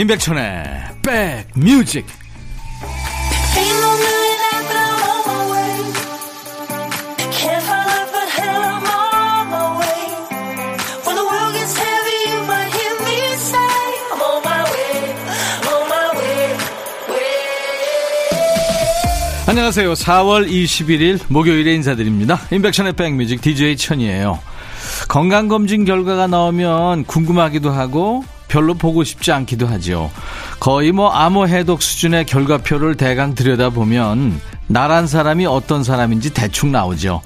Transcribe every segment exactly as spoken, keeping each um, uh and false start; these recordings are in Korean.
임백천의 백뮤직. 안녕하세요. 사월 이십일일 목요일에 인사드립니다. 임백천의 백뮤직 디제이 천이에요. 건강검진 결과가 나오면 궁금하기도 하고 별로 보고 싶지 않기도 하죠. 거의 뭐 암호 해독 수준의 결과표를 대강 들여다보면 나란 사람이 어떤 사람인지 대충 나오죠.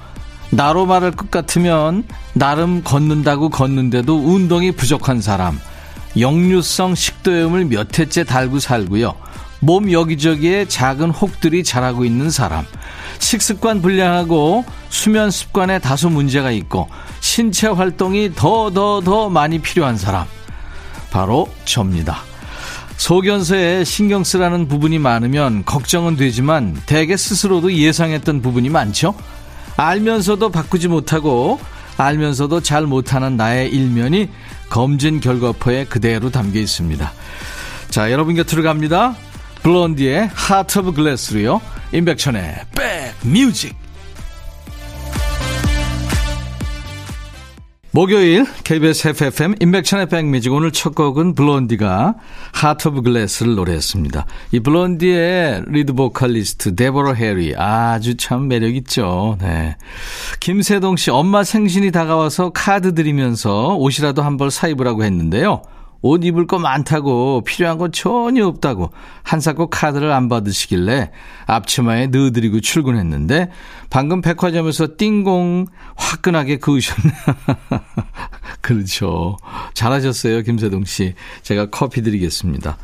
나로 말할 것 같으면 나름 걷는다고 걷는데도 운동이 부족한 사람, 역류성 식도염을 몇 해째 달고 살고요. 몸 여기저기에 작은 혹들이 자라고 있는 사람, 식습관 불량하고 수면 습관에 다소 문제가 있고 신체 활동이 더 더 더 많이 필요한 사람, 바로 접니다. 소견서에 신경 쓰라는 부분이 많으면 걱정은 되지만 대개 스스로도 예상했던 부분이 많죠. 알면서도 바꾸지 못하고 알면서도 잘 못하는 나의 일면이 검진 결과표에 그대로 담겨 있습니다. 자, 여러분 곁으로 갑니다. 블론디의 하트 오브 글래스로요. 임백천의 백뮤직. 목요일 케이비에스 에프에프엠 임백천의 백뮤직. 오늘 첫 곡은 블론디가 하트 오브 글래스를 노래했습니다. 이 블론디의 리드 보컬리스트 데보라 해리, 아주 참 매력 있죠. 네. 김세동 씨, 엄마 생신이 다가와서 카드 드리면서 옷이라도 한 벌 사 입으라고 했는데요. 옷 입을 거 많다고 필요한 거 전혀 없다고 한 사코 카드를 안 받으시길래 앞치마에 넣어드리고 출근했는데 방금 백화점에서 띵공 화끈하게 그으셨네요. 그렇죠. 잘하셨어요, 김세동 씨. 제가 커피 드리겠습니다.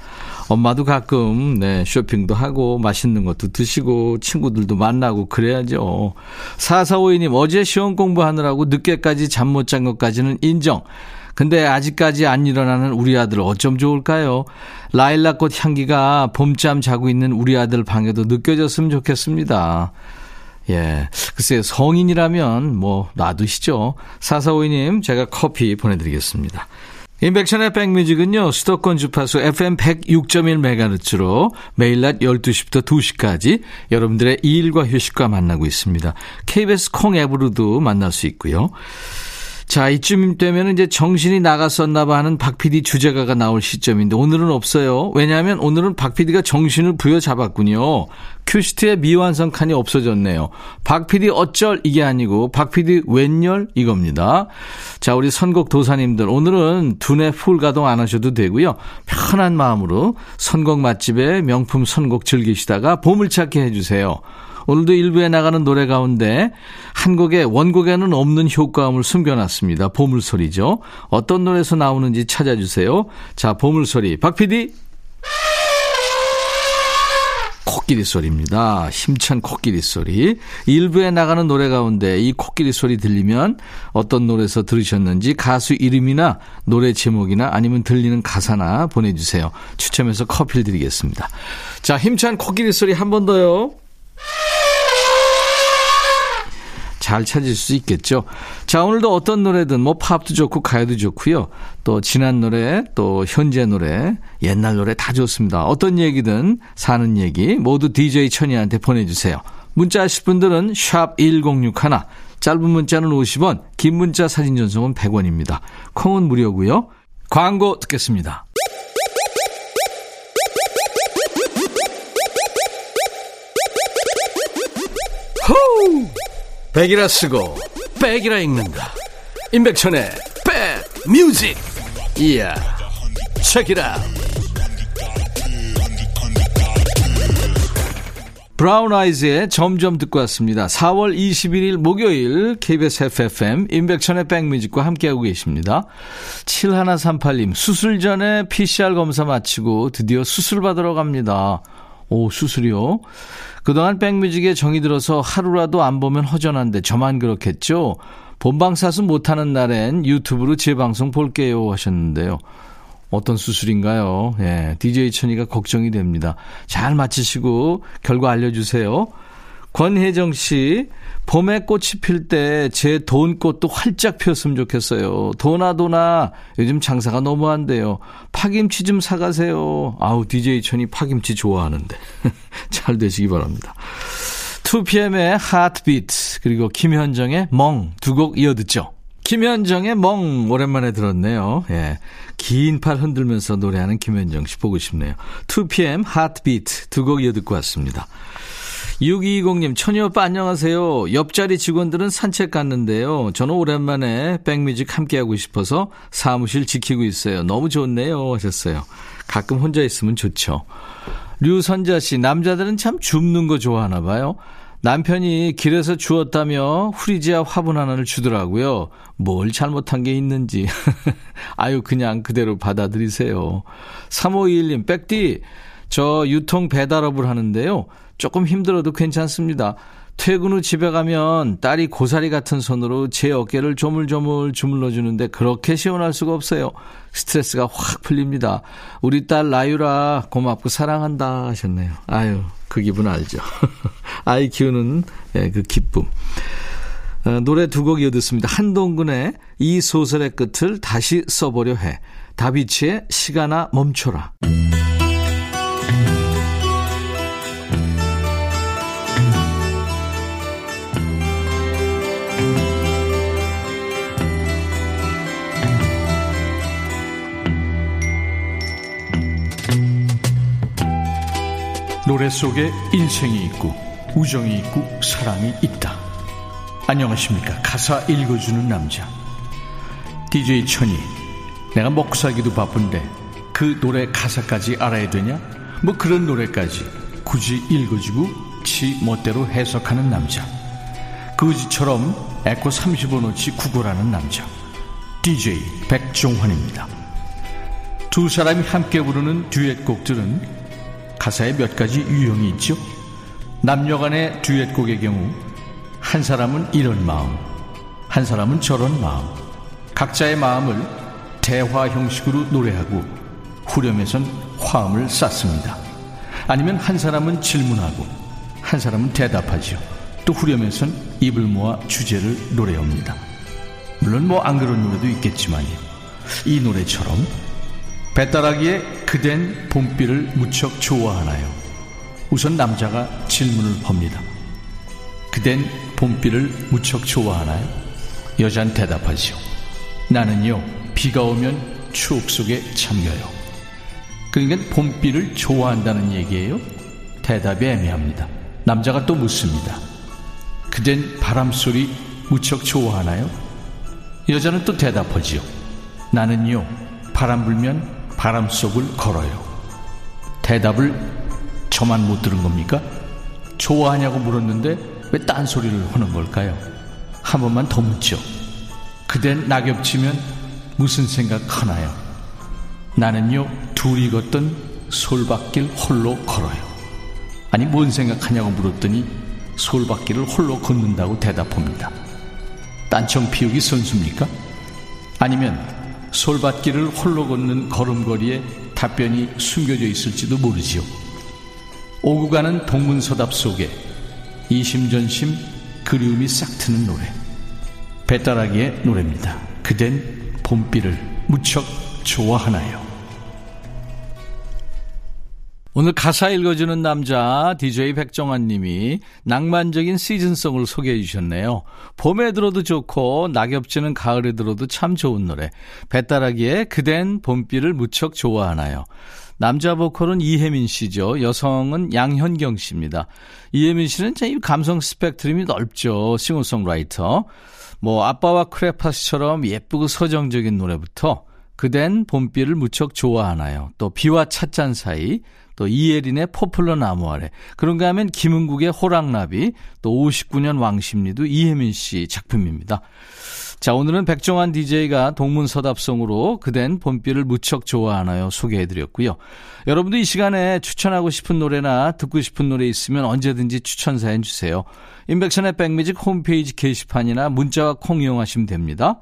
엄마도 가끔 네, 쇼핑도 하고 맛있는 것도 드시고 친구들도 만나고 그래야죠. 사사오이님, 어제 시험 공부하느라고 늦게까지 잠 못 잔 것까지는 인정. 근데 아직까지 안 일어나는 우리 아들 어쩜 좋을까요? 라일락꽃 향기가 봄잠 자고 있는 우리 아들 방에도 느껴졌으면 좋겠습니다. 예, 글쎄요, 성인이라면 뭐 놔두시죠. 사사오이님, 제가 커피 보내드리겠습니다. 인백션의 백뮤직은요, 수도권 주파수 에프엠 백육점일 메가헤르츠로 매일 낮 열두 시부터 두 시까지 여러분들의 일과 휴식과 만나고 있습니다. 케이비에스 콩 앱으로도 만날 수 있고요. 자, 이쯤 되면 이제 정신이 나갔었나 봐 하는 박피디 주제가가 나올 시점인데 오늘은 없어요. 왜냐하면 오늘은 박피디가 정신을 부여잡았군요. 큐시트의 미완성 칸이 없어졌네요. 박피디 어쩔 이게 아니고 박피디 웬열 이겁니다. 자, 우리 선곡 도사님들, 오늘은 두뇌 풀 가동 안 하셔도 되고요. 편한 마음으로 선곡 맛집의 명품 선곡 즐기시다가 보물찾기 해주세요. 오늘도 일부에 나가는 노래 가운데 한 곡의 원곡에는 없는 효과음을 숨겨놨습니다. 보물소리죠. 어떤 노래에서 나오는지 찾아주세요. 자, 보물소리 박피디. 코끼리 소리입니다. 힘찬 코끼리 소리. 일부에 나가는 노래 가운데 이 코끼리 소리 들리면 어떤 노래에서 들으셨는지 가수 이름이나 노래 제목이나 아니면 들리는 가사나 보내주세요. 추첨해서 커피를 드리겠습니다. 자, 힘찬 코끼리 소리 한 번 더요. 잘 찾을 수 있겠죠. 자, 오늘도 어떤 노래든 뭐 팝도 좋고 가요도 좋고요. 또 지난 노래, 또 현재 노래, 옛날 노래 다 좋습니다. 어떤 얘기든 사는 얘기 모두 디제이 천이한테 보내주세요. 문자 하실 분들은 샵 천육십일, 짧은 문자는 오십 원, 긴 문자 사진 전송은 백 원입니다. 콩은 무료고요. 광고 듣겠습니다. 호우! 백이라 쓰고 백이라 읽는다. 임백천의 백뮤직. 이야, 체키라. 브라운 아이즈의 점점 듣고 왔습니다. 사월 이십일일 목요일 케이비에스 에프에프엠 임백천의 백뮤직과 함께하고 계십니다. 칠천백삼십팔님, 수술 전에 피씨아르 검사 마치고 드디어 수술 받으러 갑니다. 오, 수술이요? 그동안 백뮤직에 정이 들어서 하루라도 안 보면 허전한데 저만 그렇겠죠? 본방사수 못하는 날엔 유튜브로 재방송 볼게요 하셨는데요. 어떤 수술인가요? 예, 디제이 천이가 걱정이 됩니다. 잘 마치시고 결과 알려주세요. 권혜정 씨, 봄에 꽃이 필 때 제 돈꽃도 활짝 피었으면 좋겠어요. 도나 도나 요즘 장사가 너무 안 돼요. 파김치 좀 사가세요. 아우 디제이 천이 파김치 좋아하는데. 잘 되시기 바랍니다. 투피엠의 하트비트 그리고 김현정의 멍 두 곡 이어듣죠. 김현정의 멍 오랜만에 들었네요. 예, 긴 팔 흔들면서 노래하는 김현정 씨 보고 싶네요. 투피엠 하트비트 두 곡 이어듣고 왔습니다. 육이이공님 천이 오빠 안녕하세요. 옆자리 직원들은 산책 갔는데요. 저는 오랜만에 백뮤직 함께하고 싶어서 사무실 지키고 있어요. 너무 좋네요 하셨어요. 가끔 혼자 있으면 좋죠. 류선자 씨, 남자들은 참 줍는 거 좋아하나 봐요. 남편이 길에서 주웠다며 후리지아 화분 하나를 주더라고요. 뭘 잘못한 게 있는지. 아유 그냥 그대로 받아들이세요. 삼오이일님 백디 저 유통 배달업을 하는데요. 조금 힘들어도 괜찮습니다. 퇴근 후 집에 가면 딸이 고사리 같은 손으로 제 어깨를 조물조물 주물러주는데 그렇게 시원할 수가 없어요. 스트레스가 확 풀립니다. 우리 딸 라유라 고맙고 사랑한다 하셨네요. 아유 그 기분 알죠. 아이 키우는 그 기쁨. 노래 두 곡 이어듣습니다. 한동근의 이 소설의 끝을 다시 써보려 해. 다비치의 시간아 멈춰라. 노래 속에 인생이 있고 우정이 있고 사랑이 있다. 안녕하십니까. 가사 읽어주는 남자 디제이 천이. 내가 먹고 살기도 바쁜데 그 노래 가사까지 알아야 되냐? 뭐 그런 노래까지 굳이 읽어주고 지 멋대로 해석하는 남자. 그지처럼 에코 삼십오 노치 구걸하는 남자 디제이 백종환입니다. 두 사람이 함께 부르는 듀엣곡들은 가사에 몇 가지 유형이 있죠. 남녀간의 듀엣곡의 경우 한 사람은 이런 마음, 한 사람은 저런 마음, 각자의 마음을 대화 형식으로 노래하고 후렴에선 화음을 쌓습니다. 아니면 한 사람은 질문하고 한 사람은 대답하죠. 또 후렴에선 입을 모아 주제를 노래합니다. 물론 뭐 안 그런 노래도 있겠지만요. 이 노래처럼 배따라기에 그댄 봄비를 무척 좋아하나요? 우선 남자가 질문을 합니다. 그댄 봄비를 무척 좋아하나요? 여잔 대답하죠. 나는요 비가 오면 추억 속에 잠겨요. 그러니까 봄비를 좋아한다는 얘기예요. 대답이 애매합니다. 남자가 또 묻습니다. 그댄 바람소리 무척 좋아하나요? 여자는 또 대답하죠. 나는요 바람 불면 바람 속을 걸어요. 대답을 저만 못 들은 겁니까? 좋아하냐고 물었는데 왜 딴소리를 하는 걸까요? 한 번만 더 묻죠. 그댄 낙엽 치면 무슨 생각하나요? 나는요 둘이 걷던 솔밭길 홀로 걸어요. 아니 뭔 생각하냐고 물었더니 솔밭길을 홀로 걷는다고 대답합니다. 딴청 피우기 선수입니까? 아니면 솔밭길을 홀로 걷는 걸음걸이에 답변이 숨겨져 있을지도 모르지요. 오고 가는 동문서답 속에 이심전심 그리움이 싹 트는 노래 배따라기의 노래입니다. 그댄 봄비를 무척 좋아하나요? 오늘 가사 읽어주는 남자 디제이 백정환님이 낭만적인 시즌송을 소개해 주셨네요. 봄에 들어도 좋고 낙엽지는 가을에 들어도 참 좋은 노래 배따라기에 그댄 봄비를 무척 좋아하나요? 남자 보컬은 이혜민 씨죠. 여성은 양현경 씨입니다. 이혜민 씨는 참 감성 스펙트럼이 넓죠. 싱어송라이터 뭐 아빠와 크레파스처럼 예쁘고 서정적인 노래부터 그댄 봄비를 무척 좋아하나요? 또 비와 찻잔 사이, 또 이예린의 포플러 나무 아래, 그런가 하면 김은국의 호랑나비, 또 오십구 년 왕십리도 이혜민 씨 작품입니다. 자, 오늘은 백종환 디제이가 동문서답송으로 그댄 봄비를 무척 좋아하나요? 소개해드렸고요. 여러분도 이 시간에 추천하고 싶은 노래나 듣고 싶은 노래 있으면 언제든지 추천 사연 주세요. 인백션의 백뮤직 홈페이지 게시판이나 문자와 콩 이용하시면 됩니다.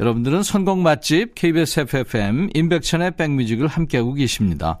여러분들은 선곡 맛집 케이비에스 에프에프엠 임백천의 백뮤직을 함께하고 계십니다.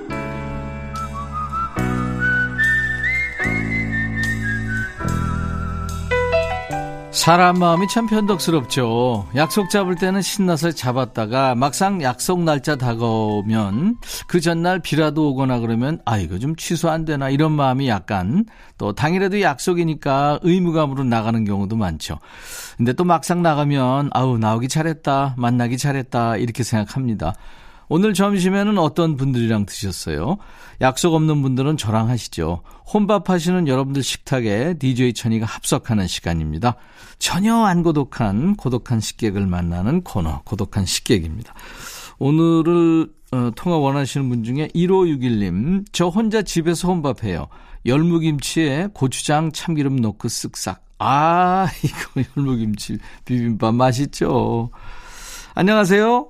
사람 마음이 참 변덕스럽죠. 약속 잡을 때는 신나서 잡았다가 막상 약속 날짜 다가오면 그 전날 비라도 오거나 그러면 아 이거 좀 취소 안 되나 이런 마음이 약간, 또 당일에도 약속이니까 의무감으로 나가는 경우도 많죠. 근데 또 막상 나가면 아우 나오기 잘했다, 만나기 잘했다 이렇게 생각합니다. 오늘 점심에는 어떤 분들이랑 드셨어요? 약속 없는 분들은 저랑 하시죠. 혼밥 하시는 여러분들 식탁에 디제이 천이가 합석하는 시간입니다. 전혀 안 고독한 고독한 식객을 만나는 코너, 고독한 식객입니다. 오늘을 어, 통화 원하시는 분 중에 일오육일 님, 저 혼자 집에서 혼밥해요. 열무김치에 고추장 참기름 넣고 쓱싹. 아, 이거 열무김치 비빔밥 맛있죠. 안녕하세요.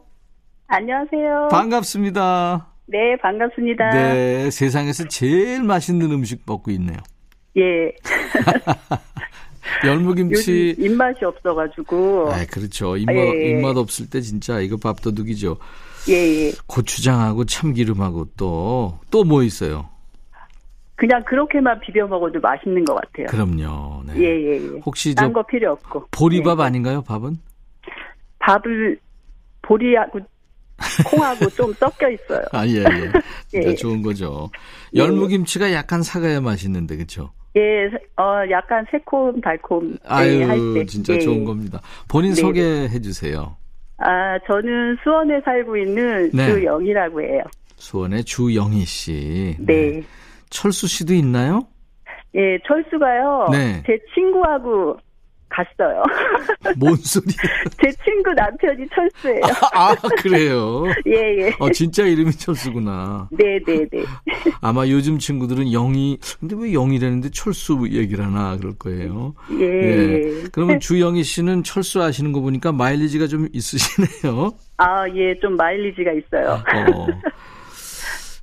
안녕하세요. 반갑습니다. 네, 반갑습니다. 네, 세상에서 제일 맛있는 음식 먹고 있네요. 예. 열무김치. 입맛이 없어가지고. 아, 그렇죠. 입맛, 예. 입맛 없을 때 진짜 이거 밥도둑이죠. 예, 예. 고추장하고 참기름하고 또, 또 뭐 있어요? 그냥 그렇게만 비벼 먹어도 맛있는 것 같아요. 그럼요. 네. 예, 예, 예. 혹시 딴 거 필요 없고. 보리밥 예. 아닌가요, 밥은? 밥을, 보리하고, 콩하고 좀 섞여 있어요. 아, 예, 예. 예. 좋은 거죠. 열무김치가 약간 사가야 맛있는데, 그쵸? 예, 어, 약간 새콤, 달콤. 아유, 할 때. 진짜 예. 좋은 겁니다. 본인 네. 소개해 주세요. 아, 저는 수원에 살고 있는 네. 주영희라고 해요. 수원의 주영희 씨. 네. 네. 철수 씨도 있나요? 예, 철수가요. 네. 제 친구하고 갔어요. 뭔 소리예요? 제 친구 남편이 철수예요. 아, 아 그래요? 예, 예. 어, 진짜 이름이 철수구나. 네, 네, 네. 아마 요즘 친구들은 영희, 근데 왜 영희라는데 철수 얘기를 하나 그럴 거예요. 예. 예. 그러면 주영희 씨는 철수 하시는 거 보니까 마일리지가 좀 있으시네요. 아, 예, 좀 마일리지가 있어요. 어.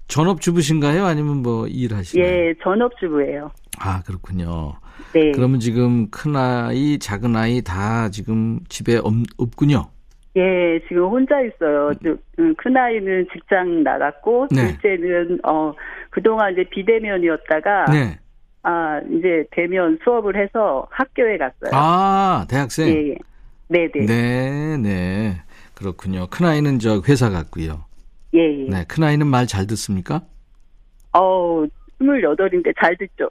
전업주부신가요? 아니면 뭐 일하시나요? 예, 전업주부예요. 아, 그렇군요. 네. 그러면 지금 큰아이, 작은아이 다 지금 집에 없, 없군요? 예, 지금 혼자 있어요. 음. 큰아이는 직장 나갔고, 네. 둘째는, 어, 그동안 이제 비대면이었다가, 네. 아, 이제 대면 수업을 해서 학교에 갔어요. 아, 대학생? 예, 예. 네네. 네, 네. 그렇군요. 큰아이는 저 회사 갔고요. 예, 예. 네. 큰아이는 말 잘 듣습니까? 어우, 스물여덟인데 잘 듣죠.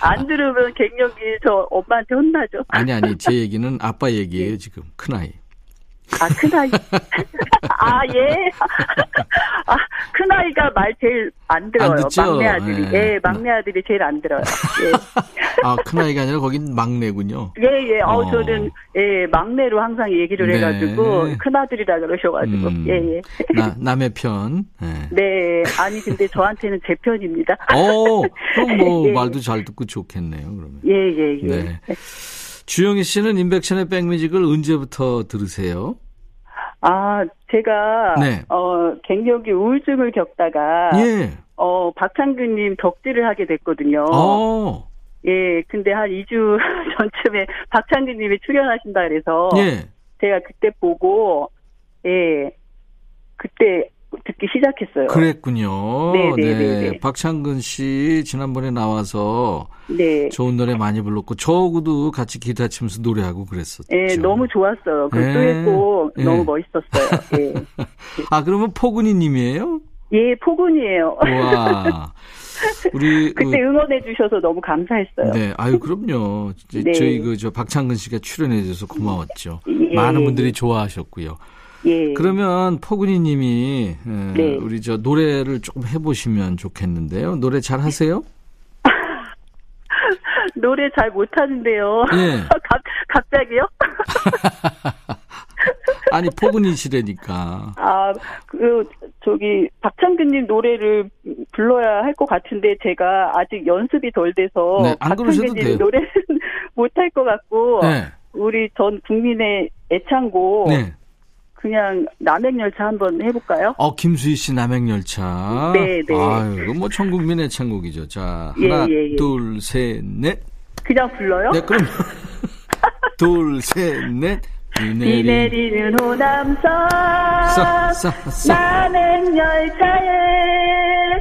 안 들으면 갱년기 저 엄마한테 혼나죠. 아니 아니 제 얘기는 아빠 얘기예요. 지금 큰아이. 아 큰아이. 아 예. 아 큰아이가 말 제일 안 들어요. 안 듣죠? 막내 아들이. 예. 예 막내 아들이 제일 안 들어요. 예. 아 큰아이가 아니라 거긴 막내군요. 예예. 예. 어, 어 저는 예 막내로 항상 얘기를 네. 해가지고 큰아들이라 그러셔가지고 음, 예예. 나 남의 편. 예. 네 아니 근데 저한테는 제 편입니다. 어 그럼 뭐 예. 말도 잘 듣고 좋겠네요. 그러면. 예예예. 예, 예. 네. 주영희 씨는 임백천의 백뮤직을 언제부터 들으세요? 아, 제가 네. 어, 갱년기 우울증을 겪다가 예. 어, 박찬규님 덕질을 하게 됐거든요. 오. 예, 근데 한 이 주 전쯤에 박찬규님이 출연하신다 그래서 예. 제가 그때 보고 예, 그때 듣기 시작했어요. 그랬군요. 네네네. 네. 박창근 씨 지난번에 나와서 네. 좋은 노래 많이 불렀고 저하고도 같이 기타 치면서 노래하고 그랬었죠. 네, 너무 좋았어요. 그 듀엣곡 네. 너무 네. 멋있었어요. 네. 아 그러면 포근이님이에요? 예, 포근이에요. 와. 우리 그때 응원해 주셔서 너무 감사했어요. 네, 아유 그럼요. 네. 저희 그 저 박창근 씨가 출연해 주셔서 고마웠죠. 예. 많은 분들이 좋아하셨고요. 예. 그러면 포근이 님이 네. 우리 저 노래를 조금 해보시면 좋겠는데요. 노래 잘 하세요? 노래 잘 못하는데요. 예. 갑, 갑자기요? 아니 포근이시라니까. 아, 그 저기 박창규님 노래를 불러야 할 것 같은데 제가 아직 연습이 덜 돼서 네, 안 그러셔도 돼요. 노래는 못할 것 같고 네. 우리 전 국민의 애창곡. 네. 그냥 남행열차 한번 해볼까요? 어, 김수희 씨 남행열차. 네, 네. 아유, 뭐 전국민의 천국이죠. 자, 예, 하나, 예, 예. 둘, 셋, 넷. 그냥 불러요? 네, 그럼. 둘, 셋, 넷. 비 내리는 호남선 남행열차에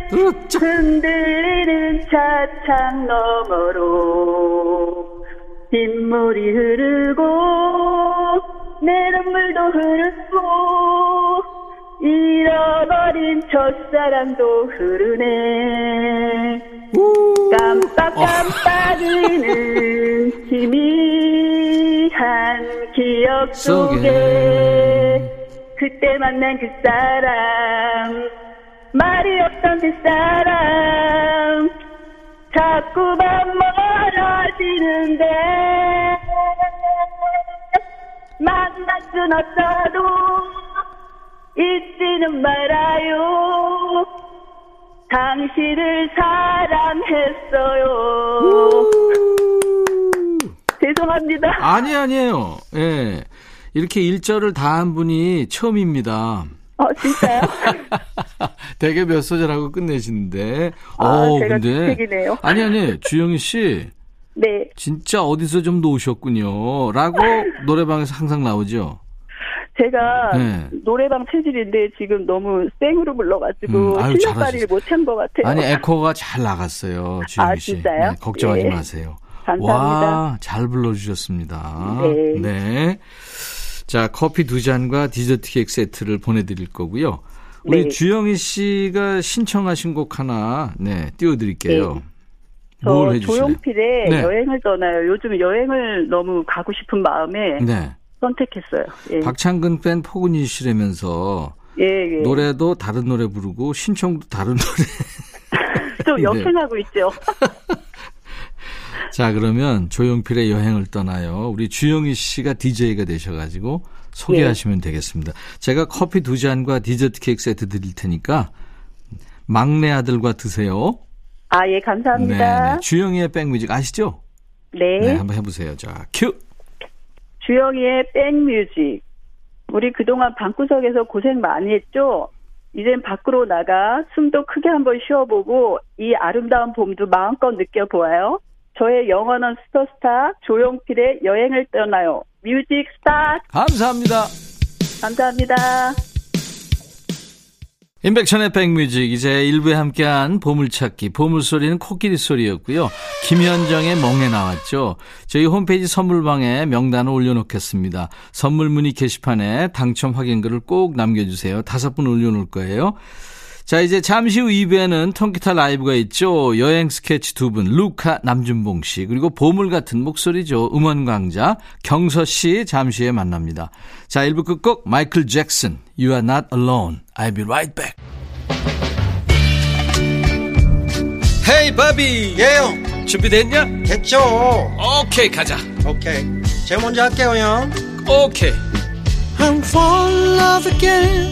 흔들리는 차창 너머로 빗물이 흐르고 내 눈물도 흐르고 잃어버린 첫사랑도 흐르네 깜빡깜빡이는 어. 희미한 기억 속에 그때 만난 그 사람 말이 없던 그 사람 자꾸만 멀어지는데 만날 순 없어도 잊지는 말아요 당신을 사랑했어요. 죄송합니다. 아니 아니에요. 예. 이렇게 일절을 다 한 분이 처음입니다. 어, 진짜요? 되게 몇 소절하고 끝내시는데. 아, 오, 제가 주책이네요. 아니 아니, 주영희 씨. 네. 진짜 어디서 좀 놓으셨군요. 라고 노래방에서 항상 나오죠. 제가 네. 노래방 체질인데 지금 너무 쌩으로 불러가지고 음, 실력 발휘를 못한 것 같아요. 아니, 에코가 잘 나갔어요. 주영희 씨. 아, 진짜요? 네, 걱정하지 예. 마세요. 감사합니다. 와, 잘 불러주셨습니다. 네. 네. 자, 커피 두 잔과 디저트 케이크 세트를 보내드릴 거고요. 우리 네. 주영희 씨가 신청하신 곡 하나 네, 띄워드릴게요. 네. 저 조용필의 네. 여행을 떠나요. 요즘 여행을 너무 가고 싶은 마음에 네. 선택했어요. 예. 박창근 팬 포근이시라면서 예, 예. 노래도 다른 노래 부르고 신청도 다른 노래. 좀 역행하고 네. 있죠. 자, 그러면 조용필의 여행을 떠나요. 우리 주영희 씨가 디제이가 되셔가지고 소개하시면 네. 되겠습니다. 제가 커피 두 잔과 디저트 케이크 세트 드릴 테니까 막내 아들과 드세요. 아, 예, 감사합니다. 네네. 주영이의 백뮤직 아시죠? 네. 네, 한번 해보세요. 자, 큐. 주영이의 백뮤직. 우리 그동안 방구석에서 고생 많이 했죠? 이젠 밖으로 나가 숨도 크게 한번 쉬어보고 이 아름다운 봄도 마음껏 느껴보아요. 저의 영원한 슈퍼스타 조용필의 여행을 떠나요. 뮤직 스타트. 감사합니다. 감사합니다. 임백천의 백뮤직 이제 일부에 함께한 보물찾기 보물소리는 코끼리 소리였고요. 김현정의 멍에 나왔죠. 저희 홈페이지 선물방에 명단을 올려놓겠습니다. 선물 문의 게시판에 당첨 확인글을 꼭 남겨주세요. 다섯 분 올려놓을 거예요. 자, 이제 잠시 후 이 부에는 통기타 라이브가 있죠. 여행 스케치 두 분 루카 남준봉 씨 그리고 보물 같은 목소리죠. 음원 강자 경서 씨 잠시 후에 만납니다. 자, 일 부 끝곡 마이클 잭슨 You are not alone. I'll be right back. Hey, 바비. 예영. Yeah. 준비됐냐? 됐죠. 오케이, okay, 가자. 오케이. Okay. 제가 먼저 할게요, 형. 오케이. Okay. I'm falling in love again.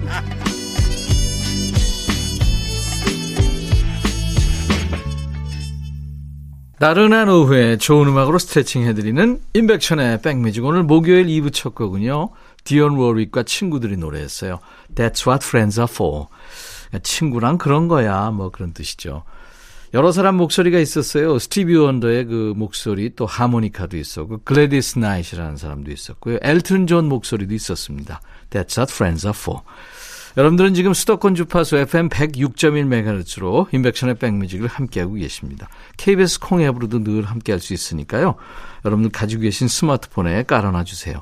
나른한 오후에 좋은 음악으로 스트레칭 해드리는 임백천의 백뮤직 오늘 목요일 이 부 첫 거군요. 디언 워윅과 친구들이 노래했어요. That's what friends are for. 친구랑 그런 거야 뭐 그런 뜻이죠. 여러 사람 목소리가 있었어요. 스티비 원더의 그 목소리 또 하모니카도 있었고 글래디스 나잇이라는 사람도 있었고요. 엘튼 존 목소리도 있었습니다. That's what friends are for. 여러분들은 지금 수도권 주파수 에프엠 백육 점 일 메가헤르츠로 인백션의 백뮤직을 함께하고 계십니다. 케이비에스 콩 앱으로도 늘 함께할 수 있으니까요. 여러분들 가지고 계신 스마트폰에 깔아놔주세요.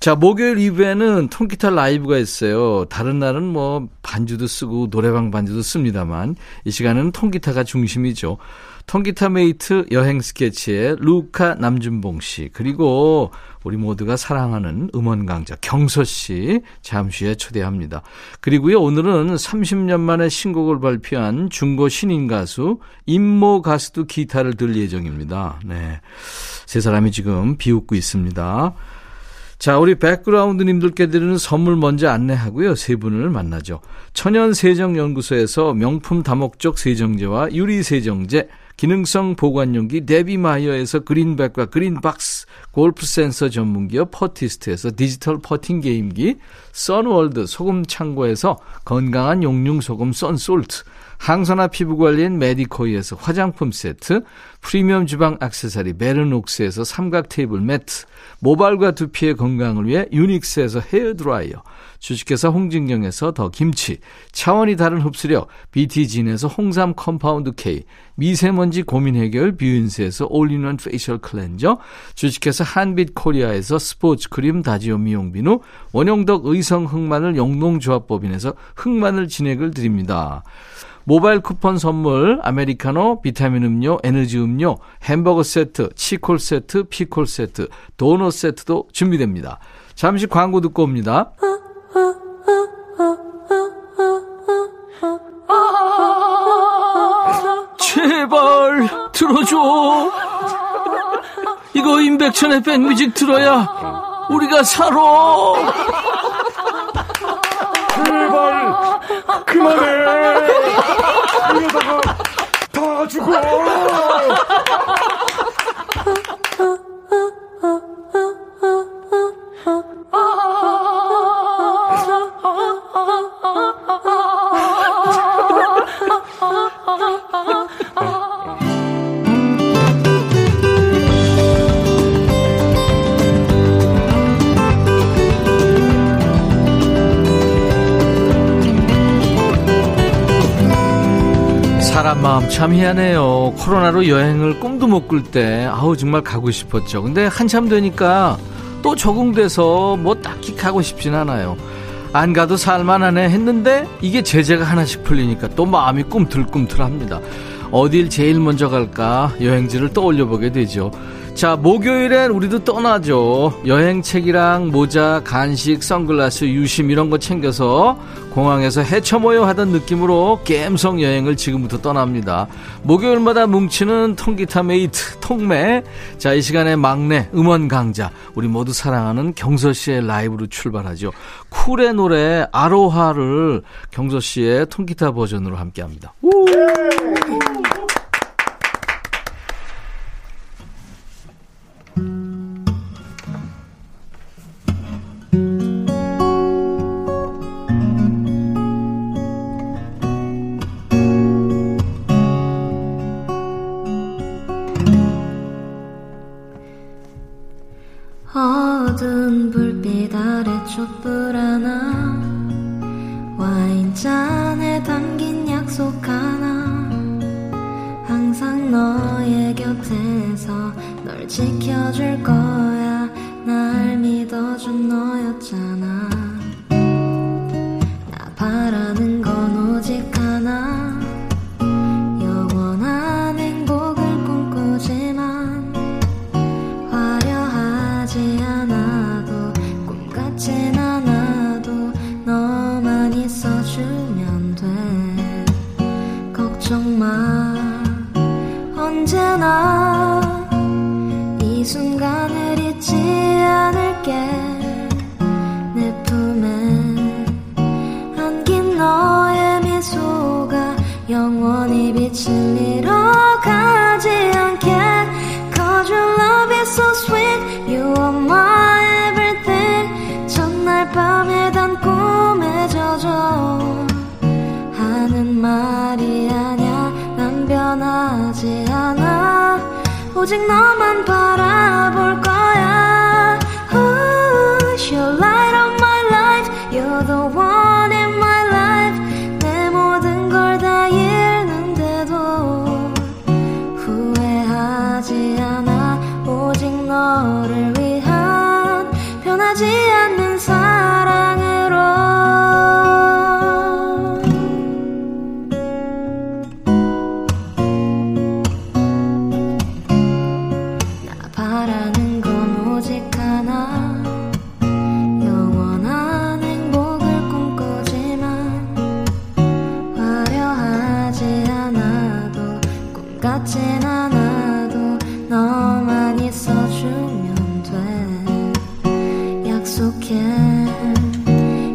자, 목요일 이 부에는 통기타 라이브가 있어요. 다른 날은 뭐 반주도 쓰고 노래방 반주도 씁니다만 이 시간은 통기타가 중심이죠. 통기타 메이트 여행 스케치의 루카 남준봉 씨, 그리고 우리 모두가 사랑하는 음원 강자 경서 씨 잠시 후에 초대합니다. 그리고요, 오늘은 삼십 년 만에 신곡을 발표한 중고 신인 가수 임모 가수도 기타를 들 예정입니다. 네, 세 사람이 지금 비웃고 있습니다. 자, 우리 백그라운드님들께 드리는 선물 먼저 안내하고요, 세 분을 만나죠. 천연세정연구소에서 명품 다목적 세정제와 유리세정제, 기능성 보관용기 데비마이어에서 그린백과 그린박스, 골프센서 전문기업 퍼티스트에서 디지털 퍼팅 게임기, 선월드 소금창고에서 건강한 용융소금 선솔트, 항산화 피부관리인 메디코이에서 화장품 세트, 프리미엄 주방 액세서리 메르녹스에서 삼각 테이블 매트, 모발과 두피의 건강을 위해 유닉스에서 헤어드라이어, 주식회사 홍진경에서 더 김치, 차원이 다른 흡수력 비티진에서 홍삼 컴파운드 K, 미세먼지 고민 해결 뷰인스에서 올인원 페이셜 클렌저, 주식회사 한빛 코리아에서 스포츠 크림 다지오 미용비누, 원용덕 의성 흑마늘 영농조합법인에서 흑마늘 진액을 드립니다. 모바일 쿠폰 선물, 아메리카노, 비타민 음료, 에너지 음료, 햄버거 세트, 치콜 세트, 피콜 세트, 도넛 세트도 준비됩니다. 잠시 광고 듣고 옵니다. 제발 들어줘. 이거 임백천의 백뮤직 들어야 우리가 살아. 제발 그만해. 이러다가 다 죽어. 사람 마음 참 희한해요. 코로나로 여행을 꿈도 못 꿀 때 아우 정말 가고 싶었죠. 근데 한참 되니까 또 적응돼서 뭐 딱히 가고 싶진 않아요. 안 가도 살만하네 했는데 이게 제재가 하나씩 풀리니까 또 마음이 꿈틀꿈틀합니다. 어딜 제일 먼저 갈까 여행지를 떠올려보게 되죠. 자, 목요일엔 우리도 떠나죠. 여행책이랑 모자, 간식, 선글라스, 유심 이런 거 챙겨서 공항에서 헤쳐모여 하던 느낌으로 갬성 여행을 지금부터 떠납니다. 목요일마다 뭉치는 통기타 메이트, 통매. 자, 이 시간에 막내, 음원 강자, 우리 모두 사랑하는 경서 씨의 라이브로 출발하죠. 쿨의 노래 아로하를 경서 씨의 통기타 버전으로 함께합니다. 어두운 불빛 아래 촛불 하나, 와인잔에 담긴 약속 하나, 항상 너의 곁에서 널 지켜줄 거야. 날 믿어준 너였잖아. 나 바라는 건 오직 하나, 정말 언제나 이 순간을 잊지 않을게. 내 품에 안긴 너의 미소가 영원히 빛을 잃어가지 않게. Cause your love is so sweet, you are my everything. 첫날 밤에 단 꿈에 젖어 하는 말이 아냐. 난 변하지 않아. 오직 너만 바라볼 거야. Ooh, You're light of my life, You're the one in my life. 내 모든 걸 다 잃는데도 후회하지 않아. 오직 너를 위한 변하지 않는 사랑으로. 바라는 건 오직 하나. 영원한 행복을 꿈꾸지만 화려하지 않아도 꿈같진 않아도 너만 있어주면 돼. 약속해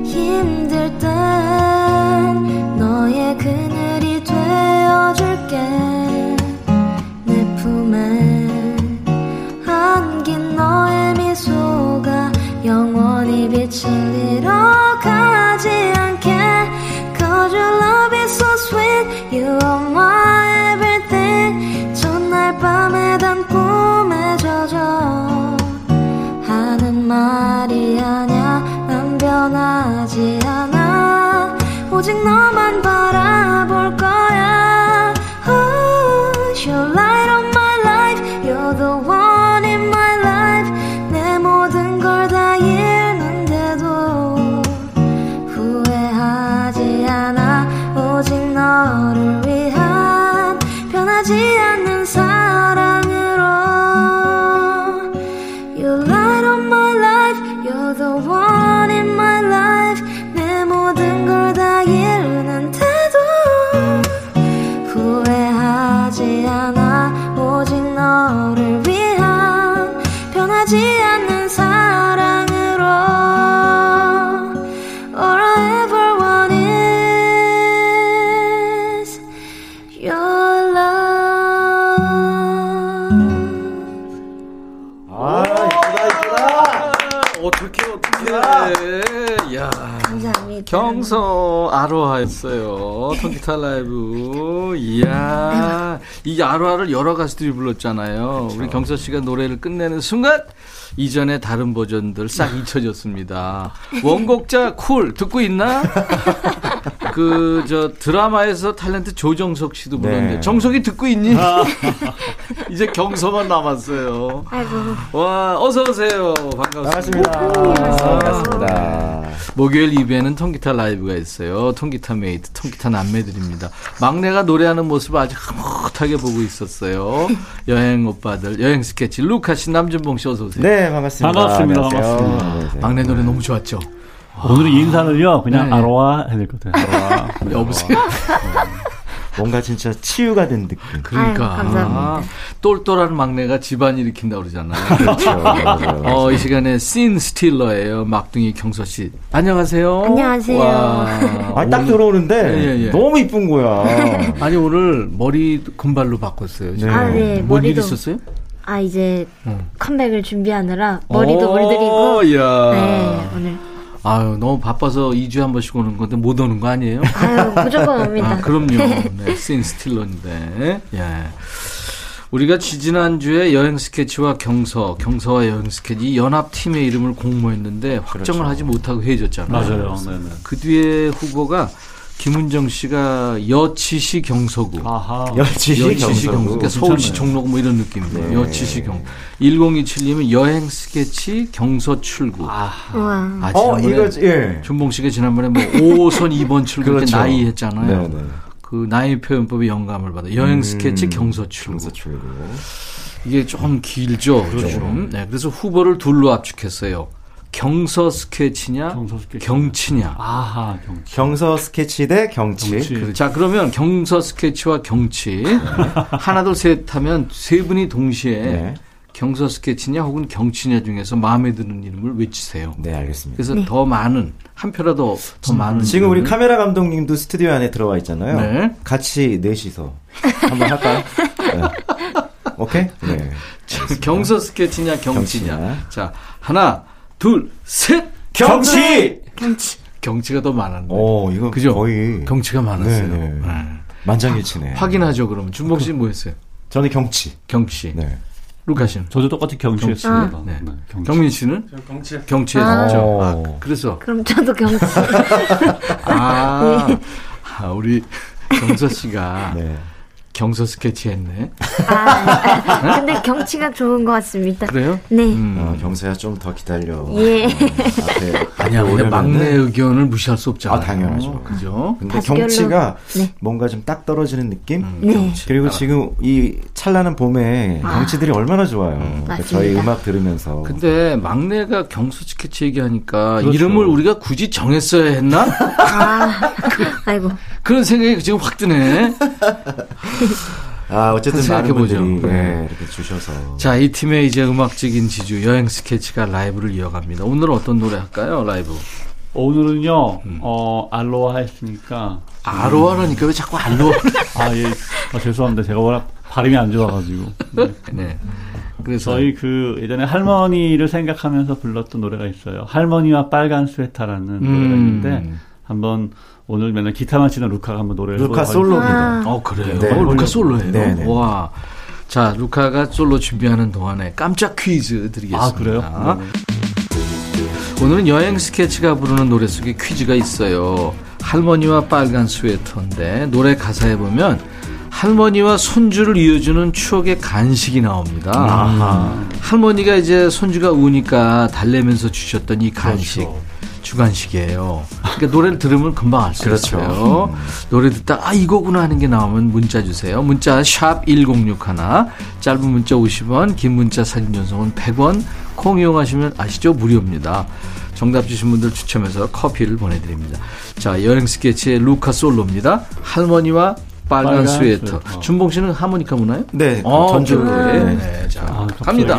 힘들 땐 너의 그늘이 되어줄게. 영원히 빛을 잃어가지 않게. Cause your love is so sweet. You are my everything. 첫날 밤에 단 꿈에 젖어 하는 말이 아냐. 난 변하지 않아. 오직 너만 바라볼 거야. Oh, your light of my life. You're the one in my life. 내 모든 걸 다 너를 위한 변하지 않는 사랑으로. You're light of my life. You're the one in my life. 내 모든 걸 다 잃는데도 후회하지 않아. 오직 너를 위한 변하지 않는 사랑으로. 경서 아로하였어요. 통기타 라이브. 이야, 이 아로하를 여러 가수들이 불렀잖아요. 그쵸. 우리 경서 씨가 노래를 끝내는 순간 이전의 다른 버전들 싹 잊혀졌습니다. 원곡자 쿨 듣고 있나? 그 저 드라마에서 탤런트 조정석 씨도 불렀는데 네. 정석이 듣고 있니? 아. 이제 경서만 남았어요. 아이고. 와, 어서 오세요. 반갑습니다. 반갑습니다. 아, 반갑습니다. 목요일 이 부에는 통기타 라이브가 있어요. 통기타 메이트, 통기타 남매들입니다. 막내가 노래하는 모습을 아주 흐뭇하게 보고 있었어요. 여행 오빠들, 여행 스케치 루카 씨, 남준봉 씨 어서 오세요. 네, 반갑습니다. 반갑습니다. 반갑습니다. 반갑습니다. 막내 노래 너무 좋았죠. 오늘은 인사를요 그냥 네. 아로하 해드릴 것 같아요. 아로하. 여보세요. 뭔가 진짜 치유가 된 느낌. 그러니까. 아유, 감사합니다. 아, 똘똘한 막내가 집안 일으킨다고 그러잖아요. 그렇죠. 맞아요, 맞아요. 어, 이 시간에 씬 스틸러예요. 막둥이 경서 씨. 안녕하세요. 안녕하세요. 와, 아니, 딱 오늘, 들어오는데 예, 예. 너무 이쁜 거야. 아니 오늘 머리 금발로 바꿨어요. 지금. 아, 네. 뭔 일 있었어요? 아 이제 응. 컴백을 준비하느라 머리도 올드리고. 야. 네 오늘. 아유, 너무 바빠서 이 주에 한 번씩 오는 건데 못 오는 거 아니에요? 아유, 무조건 옵니다. 아, 그럼요. 네, 씬 스틸러인데. 예. 우리가 지지난주에 여행 스케치와 경서, 경서와 여행 스케치 이 연합팀의 이름을 공모했는데 확정을 그렇죠. 하지 못하고 헤어졌잖아요. 맞아요. 네네. 그 뒤에 후보가 김은정 씨가 여치시 경서구. 아하. 여치시, 여치시 경서구. 경서구. 그러니까 서울시 종로구 뭐 이런 느낌인데. 네. 여치시 경서. 천이십칠님은 여행 스케치 경서 출구. 아하. 아, 어, 이거, 예. 준봉 씨가 지난번에 뭐 오호선 이 번 출구 그렇죠. 이렇게 나이 했잖아요. 네네. 그 나이 표현법에 영감을 받아. 여행 음. 스케치 경서 출구. 경서 출구. 이게 좀 길죠. 그렇죠. 좀. 네. 그래서 후보를 둘로 압축했어요. 경서 스케치냐, 경서 스케치. 경치냐. 아하, 경치. 경서 스케치 대 경치. 경치. 자, 그러면 경서 스케치와 경치. 네. 하나, 둘, 셋 하면 세 분이 동시에 네. 경서 스케치냐 혹은 경치냐 중에서 마음에 드는 이름을 외치세요. 네, 알겠습니다. 그래서 네. 더 많은, 한 표라도 더 많은. 지금 이름을. 우리 카메라 감독님도 스튜디오 안에 들어와 있잖아요. 네. 같이 넷이서 한번 할까요? 네. 오케이? 네. 자, 경서 스케치냐, 경치냐. 경치냐. 자, 하나, 둘, 셋! 경치! 경치! 경치가 더 많았네. 오, 이거 그죠? 거의. 경치가 많았어요. 네. 만장일치네. 확인하죠, 그러면. 준봉 씨는 뭐 했어요? 저는 경치. 경치. 네. 루카 씨는? 저도 똑같이 경치였습니다. 경치. 아. 네. 경치. 경민 씨는? 저 경치. 경치였죠. 아. 아, 그래서. 그럼 저도 경치. 아, 네. 아, 우리 경서 씨가. 네. 경서 스케치 했네. 아, 근데 경치가 좋은 것 같습니다. 그래요? 네. 음. 어, 경서야 좀 더 기다려. 예. 어, 아니야, 원래 막내 의견을 무시할 수 없잖아. 아, 당연하죠. 그죠? 근데 경치가 네. 뭔가 좀 딱 떨어지는 느낌? 음, 네. 그리고 지금 이 찬란한 봄에 아. 경치들이 얼마나 좋아요. 음. 그러니까 저희 음악 들으면서. 근데 막내가 경서 스케치 얘기하니까 그렇죠. 이름을 우리가 굳이 정했어야 했나? 아, 아이고. 그런 생각이 지금 확 드네. 아, 어쨌든 많은 분들이 네, 이렇게 주셔서. 자, 이 팀의 이제 음악적인 지주 여행 스케치가 라이브를 이어갑니다. 오늘은 어떤 노래 할까요? 라이브 오늘은요 음. 어, 알로하 했으니까 알로하라니까 음. 왜 자꾸 알로하를 아, 예. 아, 죄송합니다. 제가 워낙 발음이 안 좋아가지고 네. 네. 그래서 저희 그 예전에 할머니를 생각하면서 불렀던 노래가 있어요. 할머니와 빨간 스웨터라는 음. 노래가 있는데 한번 오늘 맨날 기타만 치는 루카가 한번 노래를 루카 솔로입니다. 어, 그래요? 네. 어, 루카 솔로예요? 네네. 와, 자, 루카가 솔로 준비하는 동안에 깜짝 퀴즈 드리겠습니다. 아, 그래요? 네네. 오늘은 여행 스케치가 부르는 노래 속에 퀴즈가 있어요. 할머니와 빨간 스웨터인데 노래 가사에 보면 할머니와 손주를 이어주는 추억의 간식이 나옵니다. 아하. 할머니가 이제 손주가 우니까 달래면서 주셨던 이 간식. 그렇죠. 주간식이에요. 그러니까 노래를 들으면 금방 알 수 그렇죠. 있어요. 음. 노래 듣다 아 이거구나 하는 게 나오면 문자 주세요. 문자 샵 일공육일 짧은 문자 오십 원 긴 문자 사진 전송은 백 원 콩 이용하시면 아시죠? 무료입니다. 정답 주신 분들 추첨해서 커피를 보내드립니다. 자, 여행 스케치의 루카 솔로입니다. 할머니와 빨간, 빨간 스웨터. 스웨터. 준봉 씨는 하모니카 무나요? 네. 어, 전주로. 네. 네. 자, 아, 갑니다.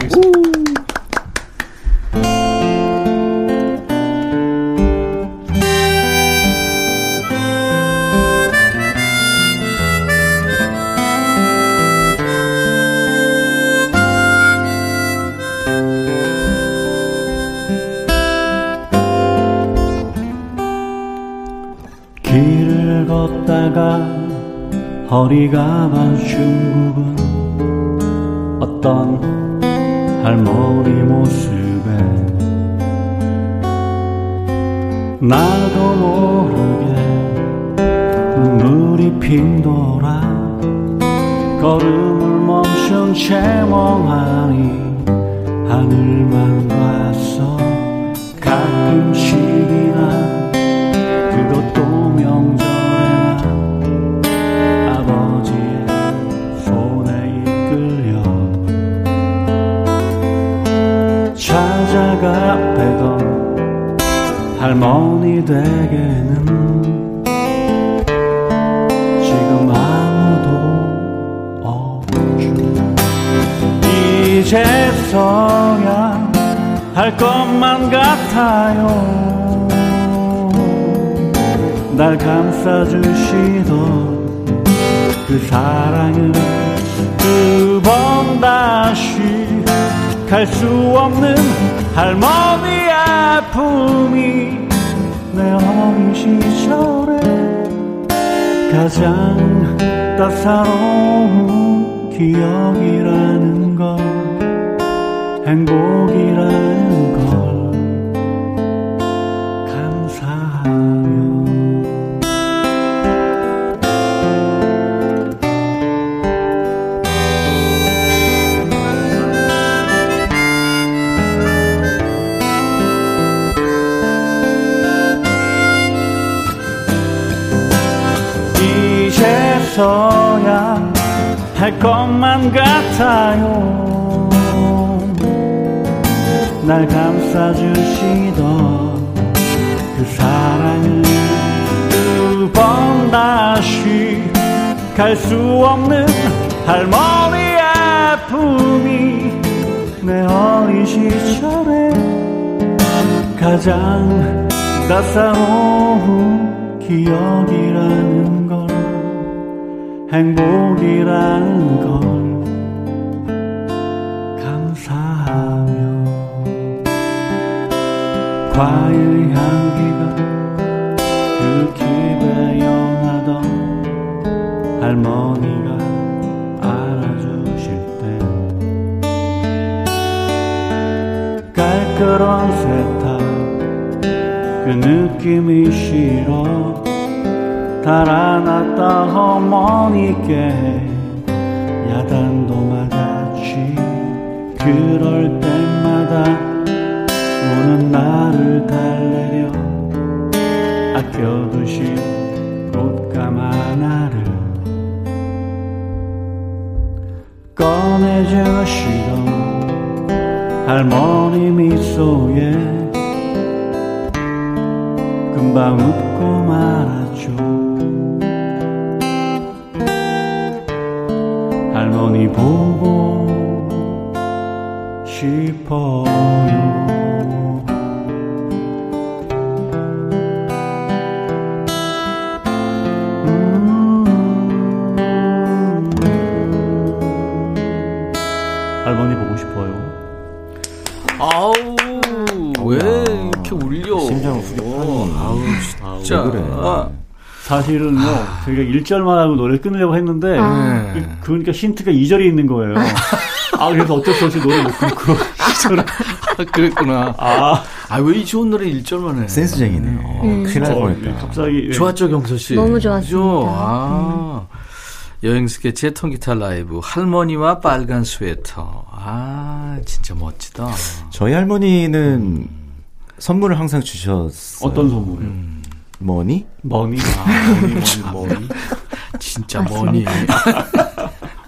허리가 반죽은 어떤 할머니 모습에 나도 모르게 눈물이 핀돌아 걸음을 멈춘 채 멍하니 하늘만 봤어. 가끔씩이나 그것도 명절 찾아가 빼던 할머니 댁에는 지금 아무도 없죠. 이제서야 할 것만 같아요. 날 감싸주시던 그 사랑을 두 번 다시 갈 수 없는 할머니의 아픔이 내 어린 시절에 가장 따사로운 기억이라는 걸 행복이라는 걸 서야 할 것만 같아요. 날 감싸주시던 그 사랑을 두 번 다시 갈 수 없는 할머니의 아픔이 내 어린 시절에 가장 따사로운 기억이라는 걸 행복이라는 걸 감사하며 과일 향기가 그 깁에 연하던 할머니가 안아주실 때 깔끔한 세탁 그 느낌이 싫어 달아났다 어머니께 야단도 맞았지. 그럴 때마다 오는 나를 달래려 아껴두신 꽃감 하나를 꺼내주시던 할머니 미소에 금방 웃고 말았죠. 할머니 보고 싶어요. 음. 할머니 보고 싶어요. 아우 왜 이렇게 울려? 심장 후벼파니. 아우 진짜. 왜 그래? 아. 사실은요, 저희가 일 절만 하고 노래를 끊으려고 했는데, 아. 그러니까 힌트가 이 절이 있는 거예요. 아, 그래서 어쩔 수 없이 노래 못 끊고. 아, 그랬구나. 아, 아, 왜 이 좋은 노래 일 절만 해? 센스쟁이네요. 음. 어, 큰일 날 뻔했다. 갑자기. 좋았죠, 경서 씨? 너무 좋았습니다. 아. 음. 여행 스케치의 통기타 라이브, 할머니와 빨간 스웨터. 아, 진짜 멋지다. 저희 할머니는 선물을 항상 주셨어요. 어떤 선물이요? 음. 머니? 머니? 아, 머니, 머니, 머니. 진짜 머니.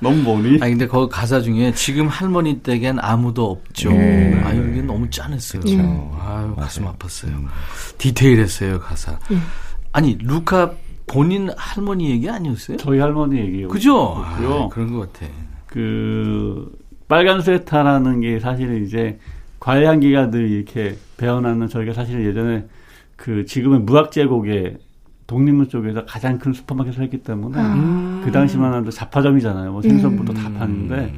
너무 머니? 아, 근데 그 가사 중에 지금 할머니 댁엔 아무도 없죠. 예. 아, 이게 너무 짠했어요. 음. 아유, 가슴 맞아요. 아팠어요. 음. 디테일했어요, 가사. 음. 아니, 루카 본인 할머니 얘기 아니었어요? 저희 할머니 얘기요. 그죠? 아, 그런 것 같아. 그, 빨간 스웨터라는 게 사실은 이제 과일 향기가 늘 이렇게 배어나는 저희가 사실은 예전에 그 지금은 무학제국의 독립문 쪽에서 가장 큰 슈퍼마켓을 했기 때문에 아~ 그 당시만 해도 잡화점이잖아요. 뭐 생선부터 음. 다 파는데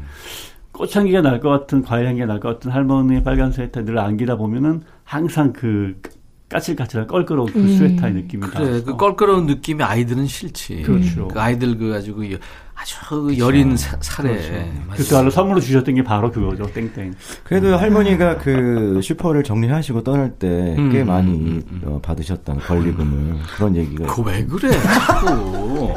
꽃향기가 날 것 같은 과일향기가 날 것 같은 할머니의 빨간 스웨터 늘 안기다 보면은 항상 그 까칠까칠한 껄끄러운 그 스웨터의 음. 느낌이 나요. 그래, 그 껄끄러운 느낌이 아이들은 싫지. 그렇죠. 그 아이들 그 가지고 아주 그쵸. 여린 사, 사례. 그래서 그 선물로 주셨던 게 바로 그거죠. 땡땡. 그래도 음. 할머니가 그 슈퍼를 정리하시고 떠날 때 꽤 음. 많이 음. 어, 받으셨다는 권리금을 그런 얘기가. 그거 왜 그래? 자꾸.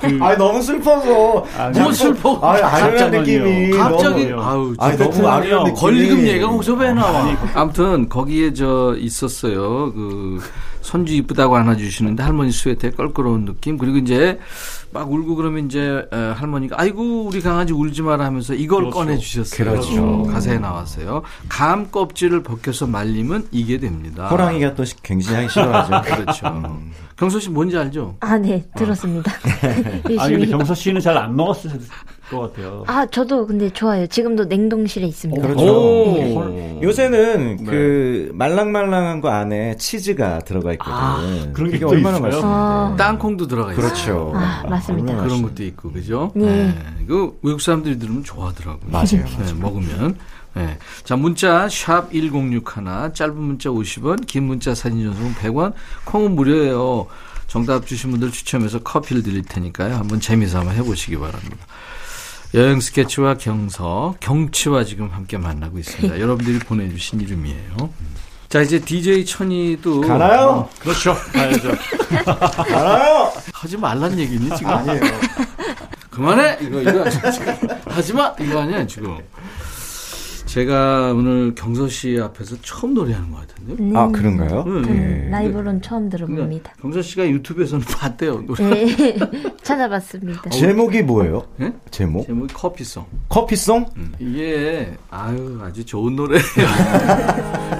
그, 아니 너무 슬퍼서. 아니, 너무 슬퍼. 아니 아련한 느낌이. 갑자기. 너무, 아우. 아니, 너무 아련한 권리금 얘기가 혹시 왜 나와? 아무튼 거기에 저 있었어요. 그. 손주 이쁘다고 안아주시는데 할머니 스웨터에 껄끄러운 느낌. 그리고 이제 막 울고 그러면 이제 할머니가 아이고 우리 강아지 울지 마라 하면서 이걸 그렇죠. 꺼내주셨어요. 그렇죠. 가사에 나왔어요. 감 껍질을 벗겨서 말리면 이게 됩니다. 호랑이가 또 굉장히 싫어하죠. 그렇죠. 경서 씨 뭔지 알죠? 아, 네. 들었습니다. 아, 근데 경서 씨는 잘 안 먹었을 것 같아요. 아, 저도 근데 좋아요. 지금도 냉동실에 있습니다. 오, 그렇죠. 오. 요새는 네. 그 말랑말랑한 거 안에 치즈가 들어가 있거든요. 아, 그런 게 얼마나 맛있어요. 아. 땅콩도 들어가 있어요. 그렇죠. 아, 맞습니다. 그런 맛있네. 것도 있고, 그죠? 네. 네. 이거 외국 사람들이 들으면 좋아하더라고요. 맞아요. 맞아요. 네, 먹으면. 네. 자, 문자 샵 일공육일, 짧은 문자 오십 원, 긴 문자 사진 전송 백 원, 콩은 무료예요. 정답 주신 분들 추첨해서 커피를 드릴 테니까요. 한번 재미삼아 해보시기 바랍니다. 여행 스케치와 경서, 경치와 지금 함께 만나고 있습니다. 여러분들이 보내주신 이름이에요. 자, 이제 디제이 천이도 가나요? 어, 그렇죠. 가야죠. 가나요? 하지 말란 얘기니 지금? 아니에요. 그만해. 이거 이거 하지 마. 이거 아니야 지금. 제가 오늘 경서 씨 앞에서 처음 노래하는 것 같은데요. 음. 아, 그런가요? 네. 네. 라이브로는 처음 들어봅니다. 경서 씨가 유튜브에서는 봤대요. 노래. 네. 찾아봤습니다. 제목이 뭐예요? 네? 제목? 제목이 커피송. 커피송? 음. 이게 아유 아주 좋은 노래예요.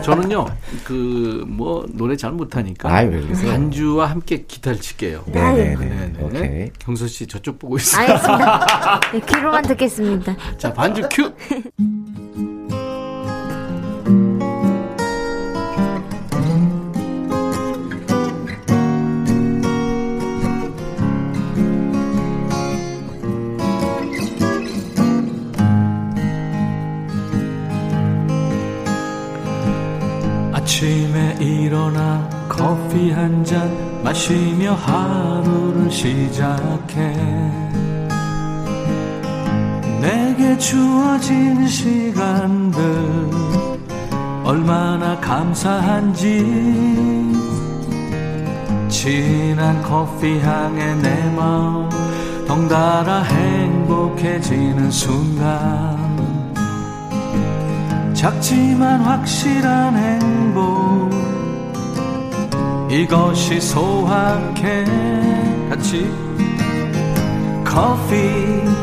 저는요. 그 뭐 노래 잘 못하니까 아유, 왜 그러세요? 반주와 함께 기타를 칠게요. 네네네. 네, 네. 오케이. 경서 씨 저쪽 보고 있어요. 알겠습니다. 네, 귀로만 듣겠습니다. 자, 반주 큐. 아침에 일어나 커피 한 잔 마시며 하루를 시작해. 내게 주어진 시간들 얼마나 감사한지. 진한 커피 향에 내 마음 덩달아 행복해지는 순간, 작지만 확실한 행복, 이것이 소확해 같이 커피,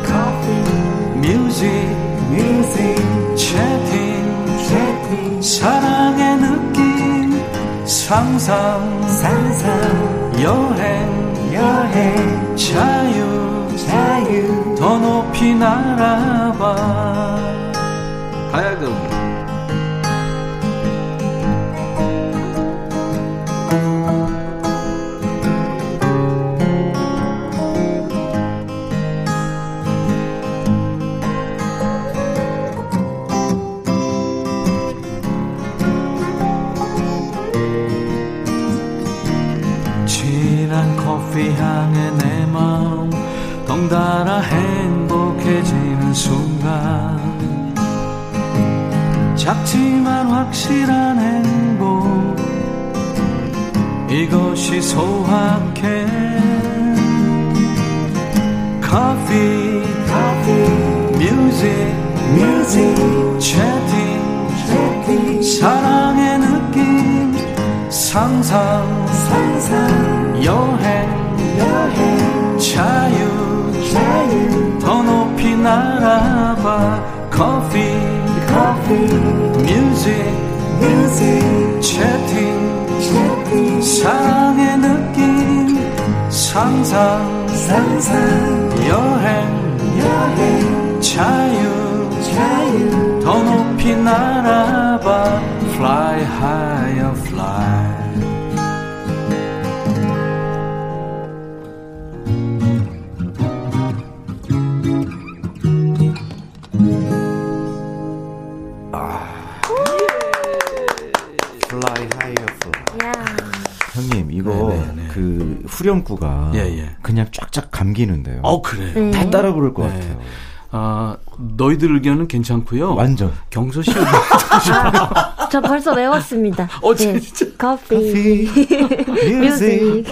커피, 뮤직, 뮤직, 채팅, 채팅, 사랑의 느낌, 상상, 상상, 여행, 여행, 자유, 자유, 더 높이 날아봐. 가야 돼. 향해 내 마음 덩달아 행복해지는 순간, 작지만 확실한 행복, 이것이 소확해. 커피, 커피, 뮤직, 뮤직, 채팅, 채팅, 사랑의 느낌, 상상, 상상, 여행, 여행, 자유, 자유, 더 높이 날아봐. 커피, 커피, 뮤직, 뮤직, 채팅, 채팅, 사랑의 느낌, 상상, 상상, 여행, 여행, 자유, 자유, 더 높이 날아봐. Fly higher, fly. 그 후렴구가 예, 예. 그냥 쫙쫙 감기는데요. 어 그래요. 음. 다 따라 부를 것 네. 같아요. 아 너희들 의견은 괜찮고요. 완전. 경서 씨. 아, 저 벌써 외웠습니다. 어 진짜. 네. 커피, 뮤직.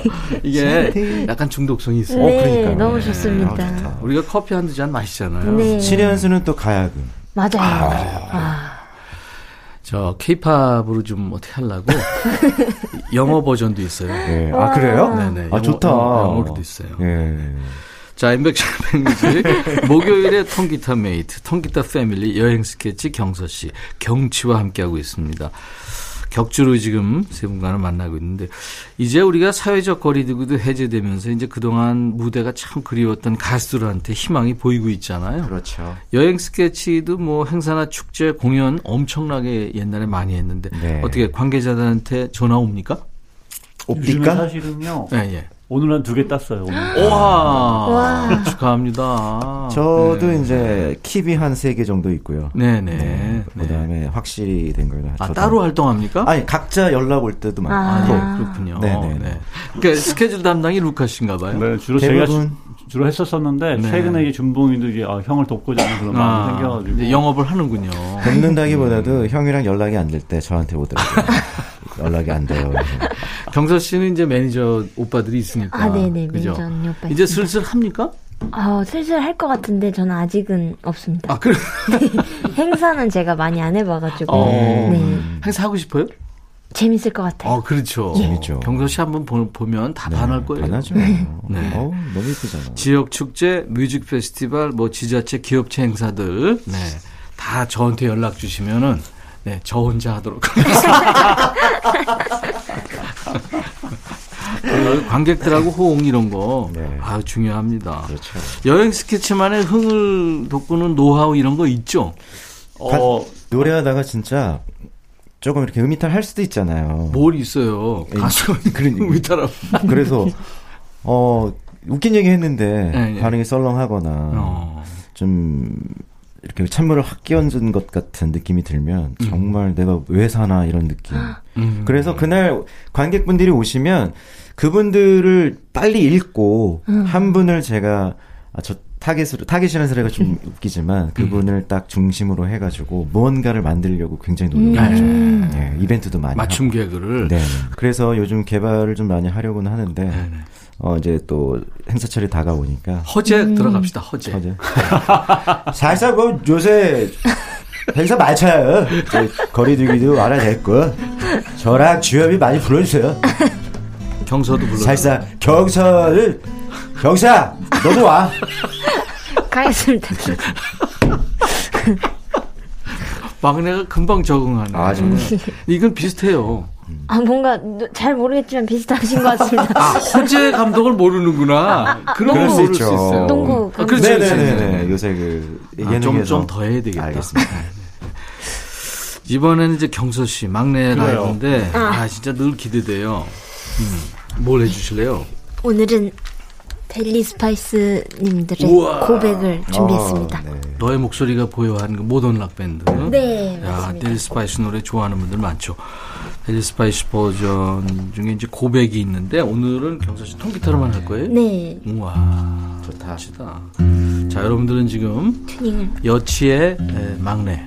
이게 약간 중독성이 있어요. 네, 어, 그러니까요. 너무 좋습니다. 네. 아, 좋다. 우리가 커피 한두 잔 마시잖아요. 네. 신현수는 또 가야금. 맞아요. 아, 그래요. 아. 저 케이팝으로 좀 어떻게 하려고 영어 버전도 있어요. 네. 아 그래요? 네네. 영어, 아 좋다. 영어로도 있어요. 네. 자, 임백천 백뮤직 목요일에 통기타 메이트, 통기타 패밀리 여행 스케치 경서 씨, 경치와 함께하고 있습니다. 격주로 지금 세 분간을 만나고 있는데 이제 우리가 사회적 거리두기도 해제되면서 이제 그동안 무대가 참 그리웠던 가수들한테 희망이 보이고 있잖아요. 그렇죠. 여행 스케치도 뭐 행사나 축제, 공연 엄청나게 옛날에 많이 했는데 네. 어떻게 관계자들한테 전화 옵니까? 옵니까? 사실은요. 네, 예. 오늘 한 두 개 땄어요. 와 축하합니다. 저도 네. 이제 킵이 한 세 개 정도 있고요. 네네. 네. 그다음에 네. 확실히 된 거예요. 아 따로 활동합니까? 아니 각자 연락 올 때도 많고. 아, 네. 그렇군요. 네네. 네. 그러니까 스케줄 담당이 루카 씨인가봐요. 네, 주로 대부분. 제가 주로 했었었는데 네. 최근에 이 준봉이도 이제 아, 형을 돕고자 하는 그런 마음이 아, 생겨가지고 이제 영업을 하는군요. 돕는다기보다도 음. 형이랑 연락이 안 될 때 저한테 오더라고요. 연락이 안 돼요. 경서 씨는 이제 매니저 오빠들이 있으니까. 아, 네네. 그죠? 매니저 언니 오빠. 이제 슬슬 있습니다. 합니까? 아, 슬슬 할 것 같은데 저는 아직은 없습니다. 아, 그래. 행사는 제가 많이 안 해봐가지고. 어, 네. 행사 하고 싶어요? 재밌을 것 같아요. 어, 그렇죠. 예. 재밌죠. 경서 씨 한번 보면 다 네, 반할 거예요. 반하죠. 네. 네. 어우, 너무 예쁘잖아요. 지역 축제, 뮤직 페스티벌, 뭐 지자체, 기업체 행사들, 네, 다 저한테 연락 주시면은. 네, 저 혼자 하도록 하겠습니다. 관객들하고 호응 이런 거 네. 아, 중요합니다. 그렇죠. 여행 스케치만의 흥을 돋구는 노하우 이런 거 있죠? 어, 노래하다가 진짜 조금 이렇게 음이탈 할 수도 있잖아요. 뭘 있어요. 가수가 음이탈하고. 그래서 어, 웃긴 얘기 했는데 네, 네. 반응이 썰렁하거나 어. 좀... 이렇게 찬물을 확 끼얹은 것 같은 느낌이 들면 정말 음. 내가 왜 사나 이런 느낌. 음. 그래서 그날 관객분들이 오시면 그분들을 빨리 읽고 음. 한 분을 제가 아, 저 타겟으로, 타겟이라는 소리가 좀 음. 웃기지만 그분을 음. 딱 중심으로 해가지고 무언가를 만들려고 굉장히 노력하죠. 음. 네, 이벤트도 많이 맞춤 하고. 개그를. 네. 그래서 요즘 개발을 좀 많이 하려고는 하는데 네네. 어 이제 또 행사철이 다가오니까 허재 음. 들어갑시다. 허재. 허재. 사실상 뭐 요새 행사 많이 쳐요. 거리두기도 알아냈고 저랑 주엽이 많이 불러주세요. 경서도 불러주세요. 사실상 경서를 경사 너도 와. 가겠습니다. 막내가 금방 적응하네. 아, 정말. 이건 비슷해요. 아, 뭔가 잘 모르겠지만 비슷하신 것 같습니다. 아, 허재 감독을 모르는구나. 그런 걸 모를 수 있어요. 농구. 아, 그렇죠. 네네네. 요새 그 예능에서. 아, 좀, 좀 더 해야 되겠다. 알겠습니다. 이번에는 이제 경서 씨 막내 라이브인데 아, 진짜 늘 기대돼요. 음, 뭘 해주실래요? 오늘은. 데일리 스파이스 님들의 우와. 고백을 준비했습니다. 아, 네. 너의 목소리가 보여하는 모던 락 밴드. 네, 야, 맞습니다. 데일리 스파이스 노래 좋아하는 분들 많죠. 데일리 스파이스 버전 중에 이제 고백이 있는데 오늘은 경서 씨 통기타로만 할 거예요? 네. 우와, 좋다. 시다. 자, 여러분들은 지금 튜닝을. 여치의 막내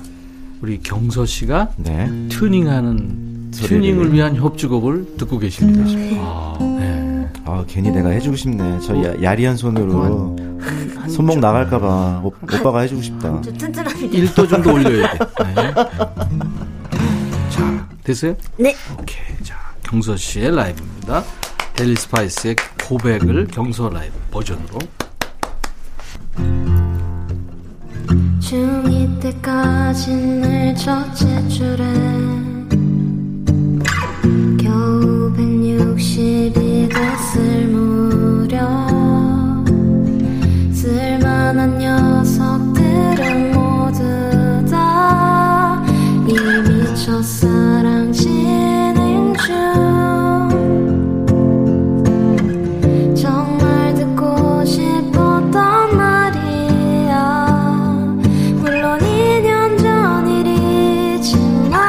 우리 경서 씨가 네. 튜닝하는 튜닝을 위한 협주곡을 듣고 계십니다. 음. 아, 네. 아, 괜히 내가 해주고 싶네. 저 야, 야리한 손으로 한, 손목 나갈까봐 오빠가 해주고 싶다. 좀 튼튼합니다. 일 도 정도 올려야 돼. 네. 자, 됐어요? 네. 오케이. 자, 경서 씨의 라이브입니다. 데일리 스파이스의 고백을 경서 라이브 버전으로. 중2 때까지 늘 첫째 줄에 겨우 백육십이 됐을 무렵 쓸만한 녀석들은 모두 다 이미 첫사랑 진행 중 정말 듣고 싶었던 말이야 물론 이 년 전 일이지만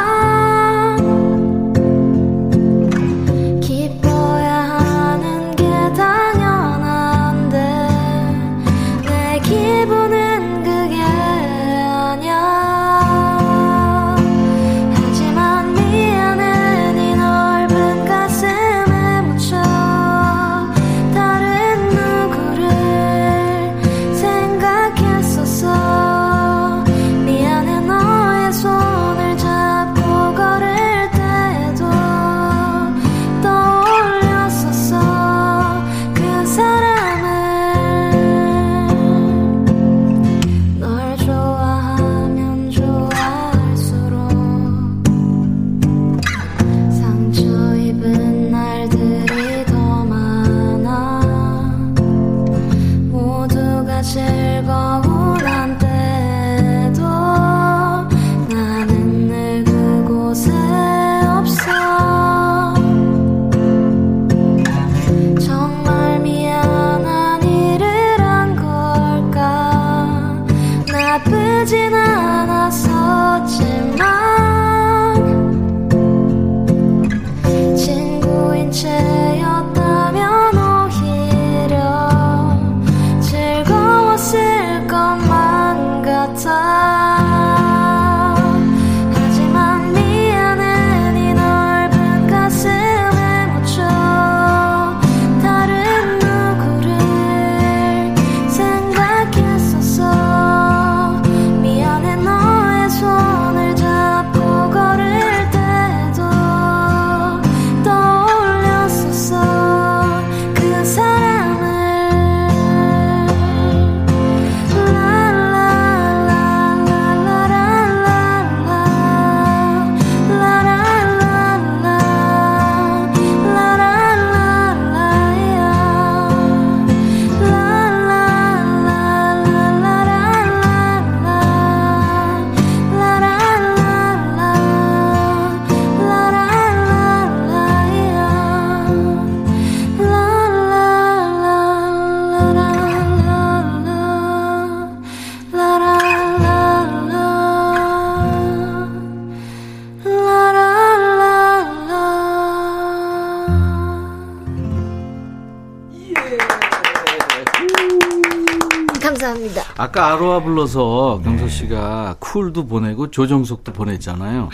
아까 아로하 불러서 경서 씨가 네. 쿨도 보내고 조정석도 보냈잖아요.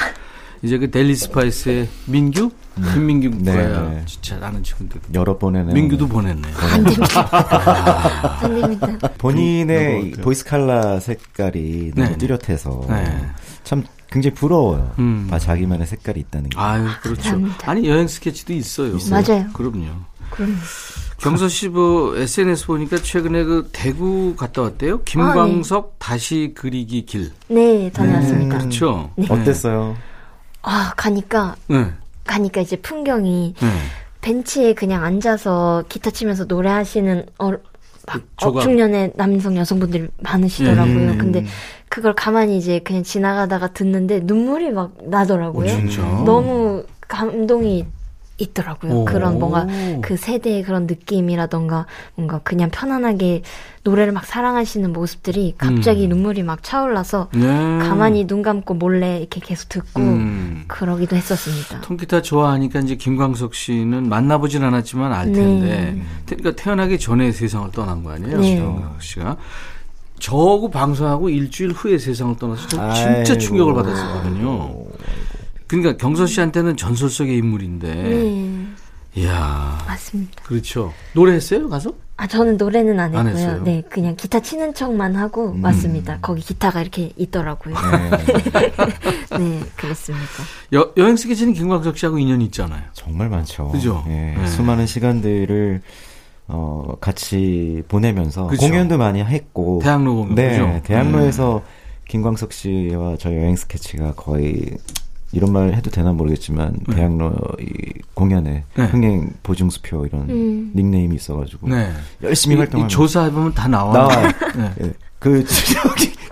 이제 그 데일리 스파이스의 민규? 김민규 네. 거야. 네. 진짜 나는 친구들. 여러 번에는. 민규도 보냈네요. 안 됩니다. 아. 안 됩니다. 본인의 그, 보이스 칼라 색깔이 네. 너무 뚜렷해서 네. 참 굉장히 부러워요. 음. 아, 자기만의 색깔이 있다는 게. 아유, 그렇죠. 감사합니다. 아니, 여행 스케치도 있어요. 있어요. 맞아요. 그럼요. 그럼요. 경서 씨 뭐 에스엔에스 보니까 최근에 그 대구 갔다 왔대요. 김광석 아, 네. 다시 그리기 길. 네, 다녀왔습니다. 음, 그렇죠. 네. 어땠어요? 아, 가니까 네. 가니까 이제 풍경이 네. 벤치에 그냥 앉아서 기타 치면서 노래하시는 어, 막 중년의 남성 여성분들이 많으시더라고요. 음. 근데 그걸 가만히 이제 그냥 지나가다가 듣는데 눈물이 막 나더라고요. 오, 진짜? 너무 감동이 있더라고요. 오. 그런 뭔가 그 세대의 그런 느낌이라던가 뭔가 그냥 편안하게 노래를 막 사랑하시는 모습들이 갑자기 음. 눈물이 막 차올라서 네. 가만히 눈 감고 몰래 이렇게 계속 듣고 음. 그러기도 했었습니다. 통기타 좋아하니까 이제 김광석 씨는 만나보진 않았지만 알 텐데 네. 그러니까 태어나기 전에 세상을 떠난 거 아니에요? 네. 김광석 씨가. 저하고 방송하고 일주일 후에 세상을 떠나서 진짜 아이고. 충격을 받았었거든요. 그러니까 경서 씨한테는 전설 속의 인물인데. 네. 이야. 맞습니다. 그렇죠. 노래했어요? 가서? 아, 저는 노래는 안 했고요. 안 했어요? 네, 그냥 기타 치는 척만 하고 음. 왔습니다. 거기 기타가 이렇게 있더라고요. 네, 네 그렇습니다. 여, 여행 스케치는 김광석 씨하고 인연이 있잖아요. 정말 많죠. 그죠? 네, 네. 수많은 시간들을 어, 같이 보내면서 그쵸? 공연도 많이 했고. 대학로 공연. 네, 그죠? 대학로에서 네. 김광석 씨와 저희 여행 스케치가 거의 이런 말 해도 되나 모르겠지만 네. 대학로 이 공연에 네. 흥행 보증수표 이런 음. 닉네임이 있어가지고 네. 열심히 활동하고 조사해보면 다 나와요. 나와요. 네. 네. 그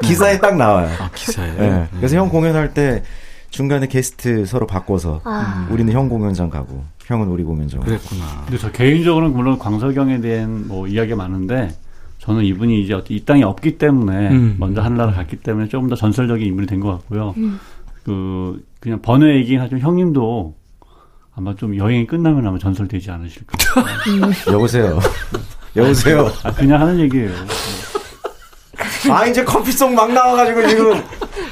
기사에 네. 딱 나와요. 아, 기사에. 네. 네. 그래서 형 공연할 때 중간에 게스트 서로 바꿔서 아. 우리는 형 공연장 가고 형은 우리 공연장. 그랬구나. 가고. 근데 저 개인적으로는 물론 광석형에 대한 뭐 이야기가 많은데. 저는 이분이 이제 이 땅에 없기 때문에 음. 먼저 하늘나라 갔기 때문에 조금 더 전설적인 인물이 된 것 같고요. 음. 그 그냥 번외이긴 하지만 형님도 아마 좀 여행이 끝나면 아마 전설되지 않으실까. 여보세요. 여보세요. 아, 그냥 하는 얘기예요. 아 이제 커피송 막 나와가지고 지금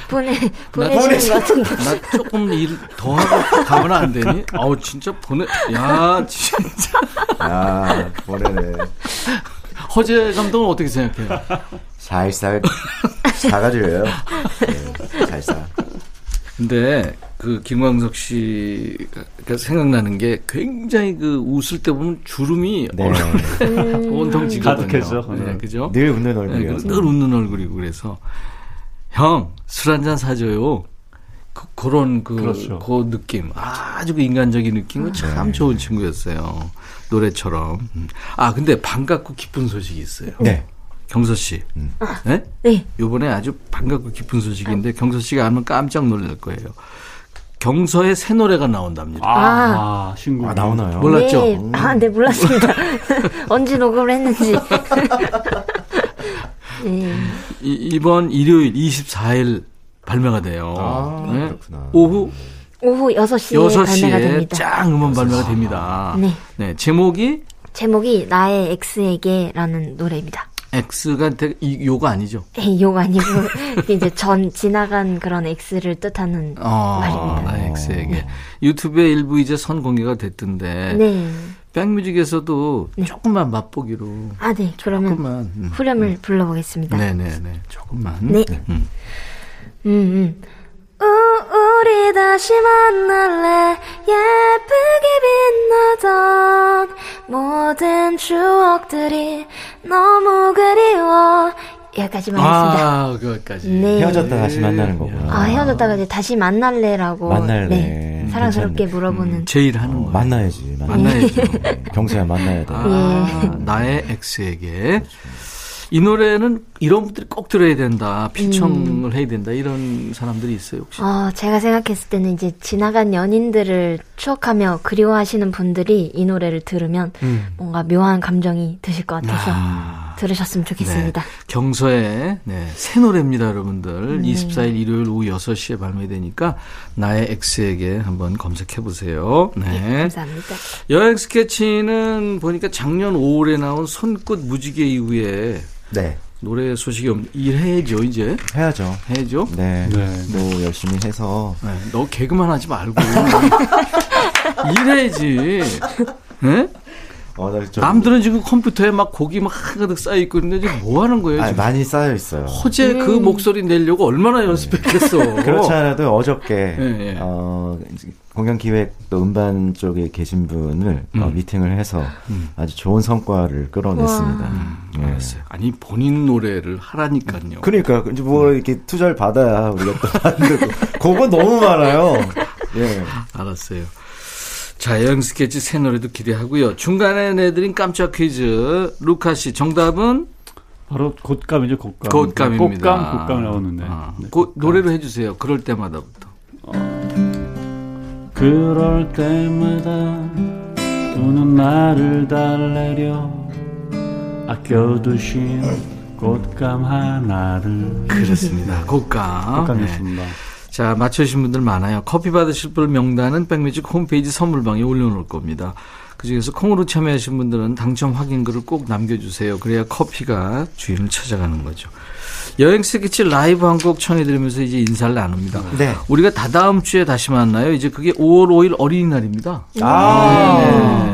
보내 보내시는 것 같은데. 나 조금 일 더 하고 가면 안 되니? 아우 진짜 보내. 야 진짜. 야 보내네. 허재 감독은 어떻게 생각해요? 살살 사가지고요. 네, 살살. 근데 그 김광석 씨가 생각나는 게 굉장히 그 웃을 때 보면 주름이 네. 온통 지거든요. 네, 그죠? 늘 웃는 얼굴이요. 네, 늘 웃는 얼굴이고 그래서 형 술 한잔 사줘요. 그, 그런 그, 그렇죠. 그 느낌 아주 그 인간적인 느낌은 참 네. 좋은 친구였어요. 노래처럼. 아 근데 반갑고 기쁜 소식이 있어요. 네. 경서 씨. 음. 네? 네. 이번에 아주 반갑고 기쁜 소식인데 아. 경서 씨가 알면 깜짝 놀랄 거예요. 경서의 새 노래가 나온답니다. 아, 아 신곡 아, 나오나요? 몰랐죠? 네. 음. 아, 네 몰랐습니다. 언제 녹음을 했는지. 네. 이, 이번 일요일 이십사일 발매가 돼요. 아, 네? 그렇구나. 오후 오후 여섯 시에 발매가 됩니다. 짱 음원 발매가 됩니다. 네. 네. 제목이 제목이 나의 엑스에게라는 노래입니다. X가 되게 요가 아니죠? 에이, 요가 아니고 이제 전 지나간 그런 X를 뜻하는 아, 말입니다. 나의 X에게 네. 유튜브에 일부 이제 선 공개가 됐던데. 네. 백뮤직에서도 네. 조금만 맛보기로. 아, 네. 그러면 조금만, 음, 후렴을 음. 불러보겠습니다. 네네네. 네, 네. 조금만. 네. 네. 음. 음, 음. 우, 우리 다시 만날래 예쁘게 빛나던 모든 추억들이 너무 그리워 여기까지만 했습니다. 아, 그것까지. 네. 헤어졌다 다시 만나는 거구나. 아, 헤어졌다가 이제 다시 만날래라고. 만날래. 네, 사랑스럽게 괜찮네. 물어보는. 음, 제일 하는 어, 거예요. 만나야지. 만나야지. 경서야 만나야 돼. 아, 네. 나의 엑스에게. 그렇죠. 이 노래는 이런 분들이 꼭 들어야 된다, 피청을 음. 해야 된다 이런 사람들이 있어요 혹시? 어, 제가 생각했을 때는 이제 지나간 연인들을 추억하며 그리워하시는 분들이 이 노래를 들으면 음. 뭔가 묘한 감정이 드실 것 같아서 아. 들으셨으면 좋겠습니다. 네. 경서의 네, 새 노래입니다 여러분들. 음. 이십사 일 일요일 오후 여섯 시에 발매되니까 나의 엑스에게 한번 검색해보세요. 네. 네, 감사합니다. 여행 스케치는 보니까 작년 오월에 나온 손끝 무지개 이후에 네. 노래 소식이 없는 일 해야죠 이제. 해야죠. 해야죠. 네. 네. 뭐 열심히 해서. 네. 너 개그만 하지 말고 일 해야지. 네? 어, 나 좀... 남들은 지금 컴퓨터에 막 곡이 막 가득 쌓여 있고 있는데 지금 뭐 하는 거예요? 지금? 아니, 많이 쌓여 있어요. 어제 음. 그 목소리 내려고 얼마나 연습했겠어. 네. 그렇지 않아도 어저께 네, 네. 어, 공연 기획 또 음반 쪽에 계신 분을 음. 어, 미팅을 해서 음. 아주 좋은 성과를 끌어냈습니다. 음, 알았어요. 네. 아니 본인 노래를 하라니까요. 그러니까 이제 뭐 이렇게 투자를 받아야 우리가 또 안 되고 곡은 너무 많아요. 예, 네. 알았어요. 자, 여행 스케치 새 노래도 기대하고요. 중간에 내드린 깜짝 퀴즈. 루카 씨, 정답은? 바로 곶감이죠, 곶감. 곶감입니다. 곶감, 곶감 나오는데. 아, 네, 고, 노래로 해주세요. 그럴 때마다부터. 어, 그럴 때마다 우는 나를 달래려 아껴두신 곶감 하나를. 그렇습니다. 곶감. 곶감이었습니다. 네. 자, 맞춰주신 분들 많아요. 커피 받으실 분 명단은 백뮤직 홈페이지 선물방에 올려놓을 겁니다. 그중에서 콩으로 참여하신 분들은 당첨 확인글을 꼭 남겨주세요. 그래야 커피가 주인을 찾아가는 거죠. 여행 스케치 라이브 한 곡 청해드리면서 이제 인사를 나눕니다. 네. 우리가 다다음 주에 다시 만나요. 이제 그게 오월 오일 어린이날입니다. 아~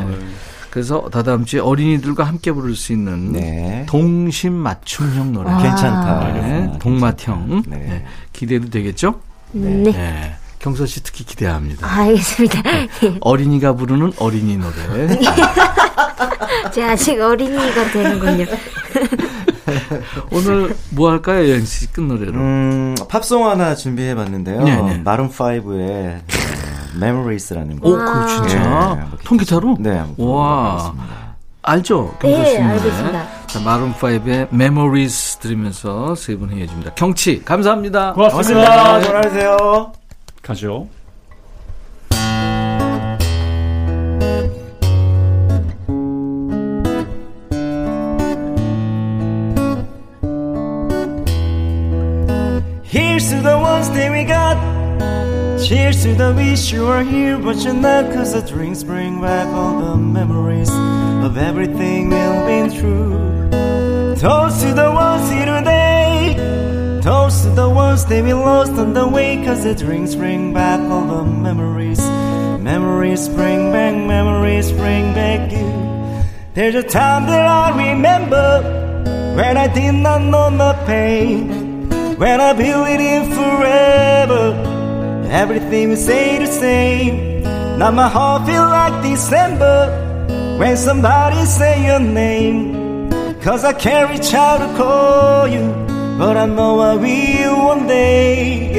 네. 네. 그래서 다다음 주에 어린이들과 함께 부를 수 있는 네. 동심 맞춤형 노래. 아~ 괜찮다. 네. 동맛형. 네. 네. 기대도 되겠죠? 네. 네. 네. 경서 씨 특히 기대합니다. 아, 알겠습니다. 네. 어린이가 부르는 어린이 노래. 제가 아직 어린이가 되는군요. 오늘 뭐 할까요, 여행 씨 끝노래로? 음, 팝송 하나 준비해봤는데요. 네네. 마룬 파이브의 Memories라는 거. 오, 그거 진짜? 네, 통기타로? 네. 와. 알죠? 경서 씨. 네, 알겠습니다. 자, 마룬파이브의 Memories 들으면서 세 분 회의해 줍니다. 경치, 감사합니다. 고맙습니다. 전화하세요. 가죠. Here's to the ones that we got. Cheers to the wish you were here, but you're not. Cause the drinks bring back all the memories. Of everything we've been through. Toast to the ones here today. Toast to the ones that we lost on the way. Cause the drinks bring back all the memories. Memories bring back, memories bring back you. There's a time that I remember when I did not know my pain. When I believed in forever. Everything we say the same. Now my heart feels like December. When somebody say your name. Cause I can't reach out to call you. But I know I will one day.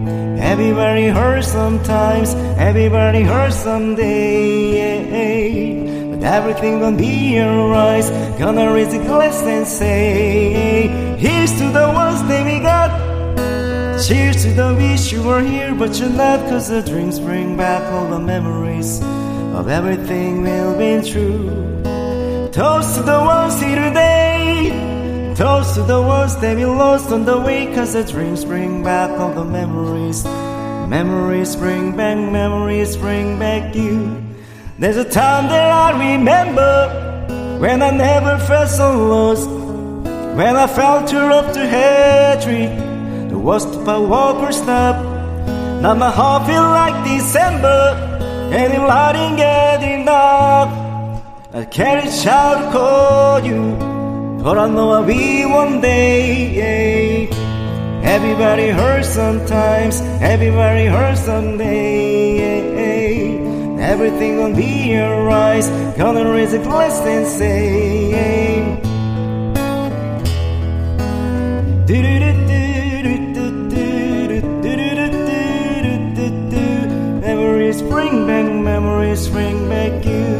Yeah. Everybody hurts sometimes. Everybody hurts someday. Yeah. But everything gonna be alright. Gonna raise a glass and say. Here's to the ones that we got. Cheers to the wish you were here but you're not. Cause the dreams bring back all the memories. Of everything we've been through. Toast to the ones here today. Toast to the ones that we lost on the way. Cause the dreams bring back all the memories. Memories bring back, memories bring back you. There's a time that I remember when I never felt so lost. When I felt too rough to hatred. The worst part walk or stop. Now my heart feels like December. And if I didn't get enough, I can't reach out to call you. But I know I'll be one day. Everybody hurts sometimes. Everybody hurts someday. Everything gonna be alright. Gonna raise a glass and say. Do-do-do-do. Bring back memories, bring back you.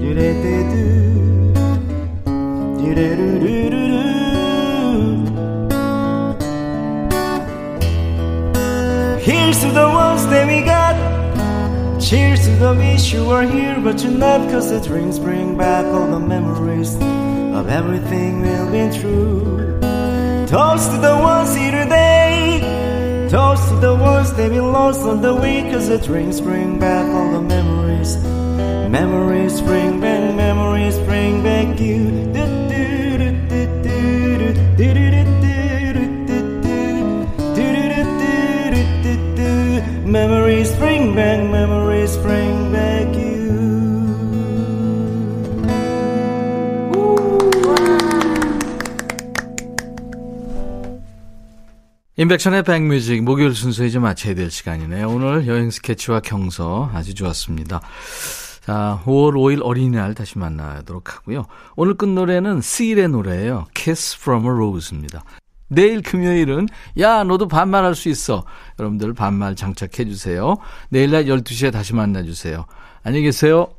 Do da da do, do da do do do do. Here's to the ones that we got. Cheers to the wish you were here, but you're not. Cause the drinks bring back all the memories of everything we've been through. Toast to the ones here today. Toast to the ones that we lost on the way. Cause the drinks bring back all the memories. Memories bring back, memories bring back you. Do, do, do. Memories bring back, memories bring back you. 임백천의 백뮤직 목요일 순서 이제 마쳐야 될 시간이네요. 오늘 여행 스케치와 경서 아주 좋았습니다. 자, 오월 오일 어린이날 다시 만나도록 하고요. 오늘 끝 노래는 스일의 노래예요. Kiss from a Rose입니다. 내일 금요일은 야 너도 반말할 수 있어. 여러분들 반말 장착해 주세요. 내일 낮 열두 시에 다시 만나 주세요. 안녕히 계세요.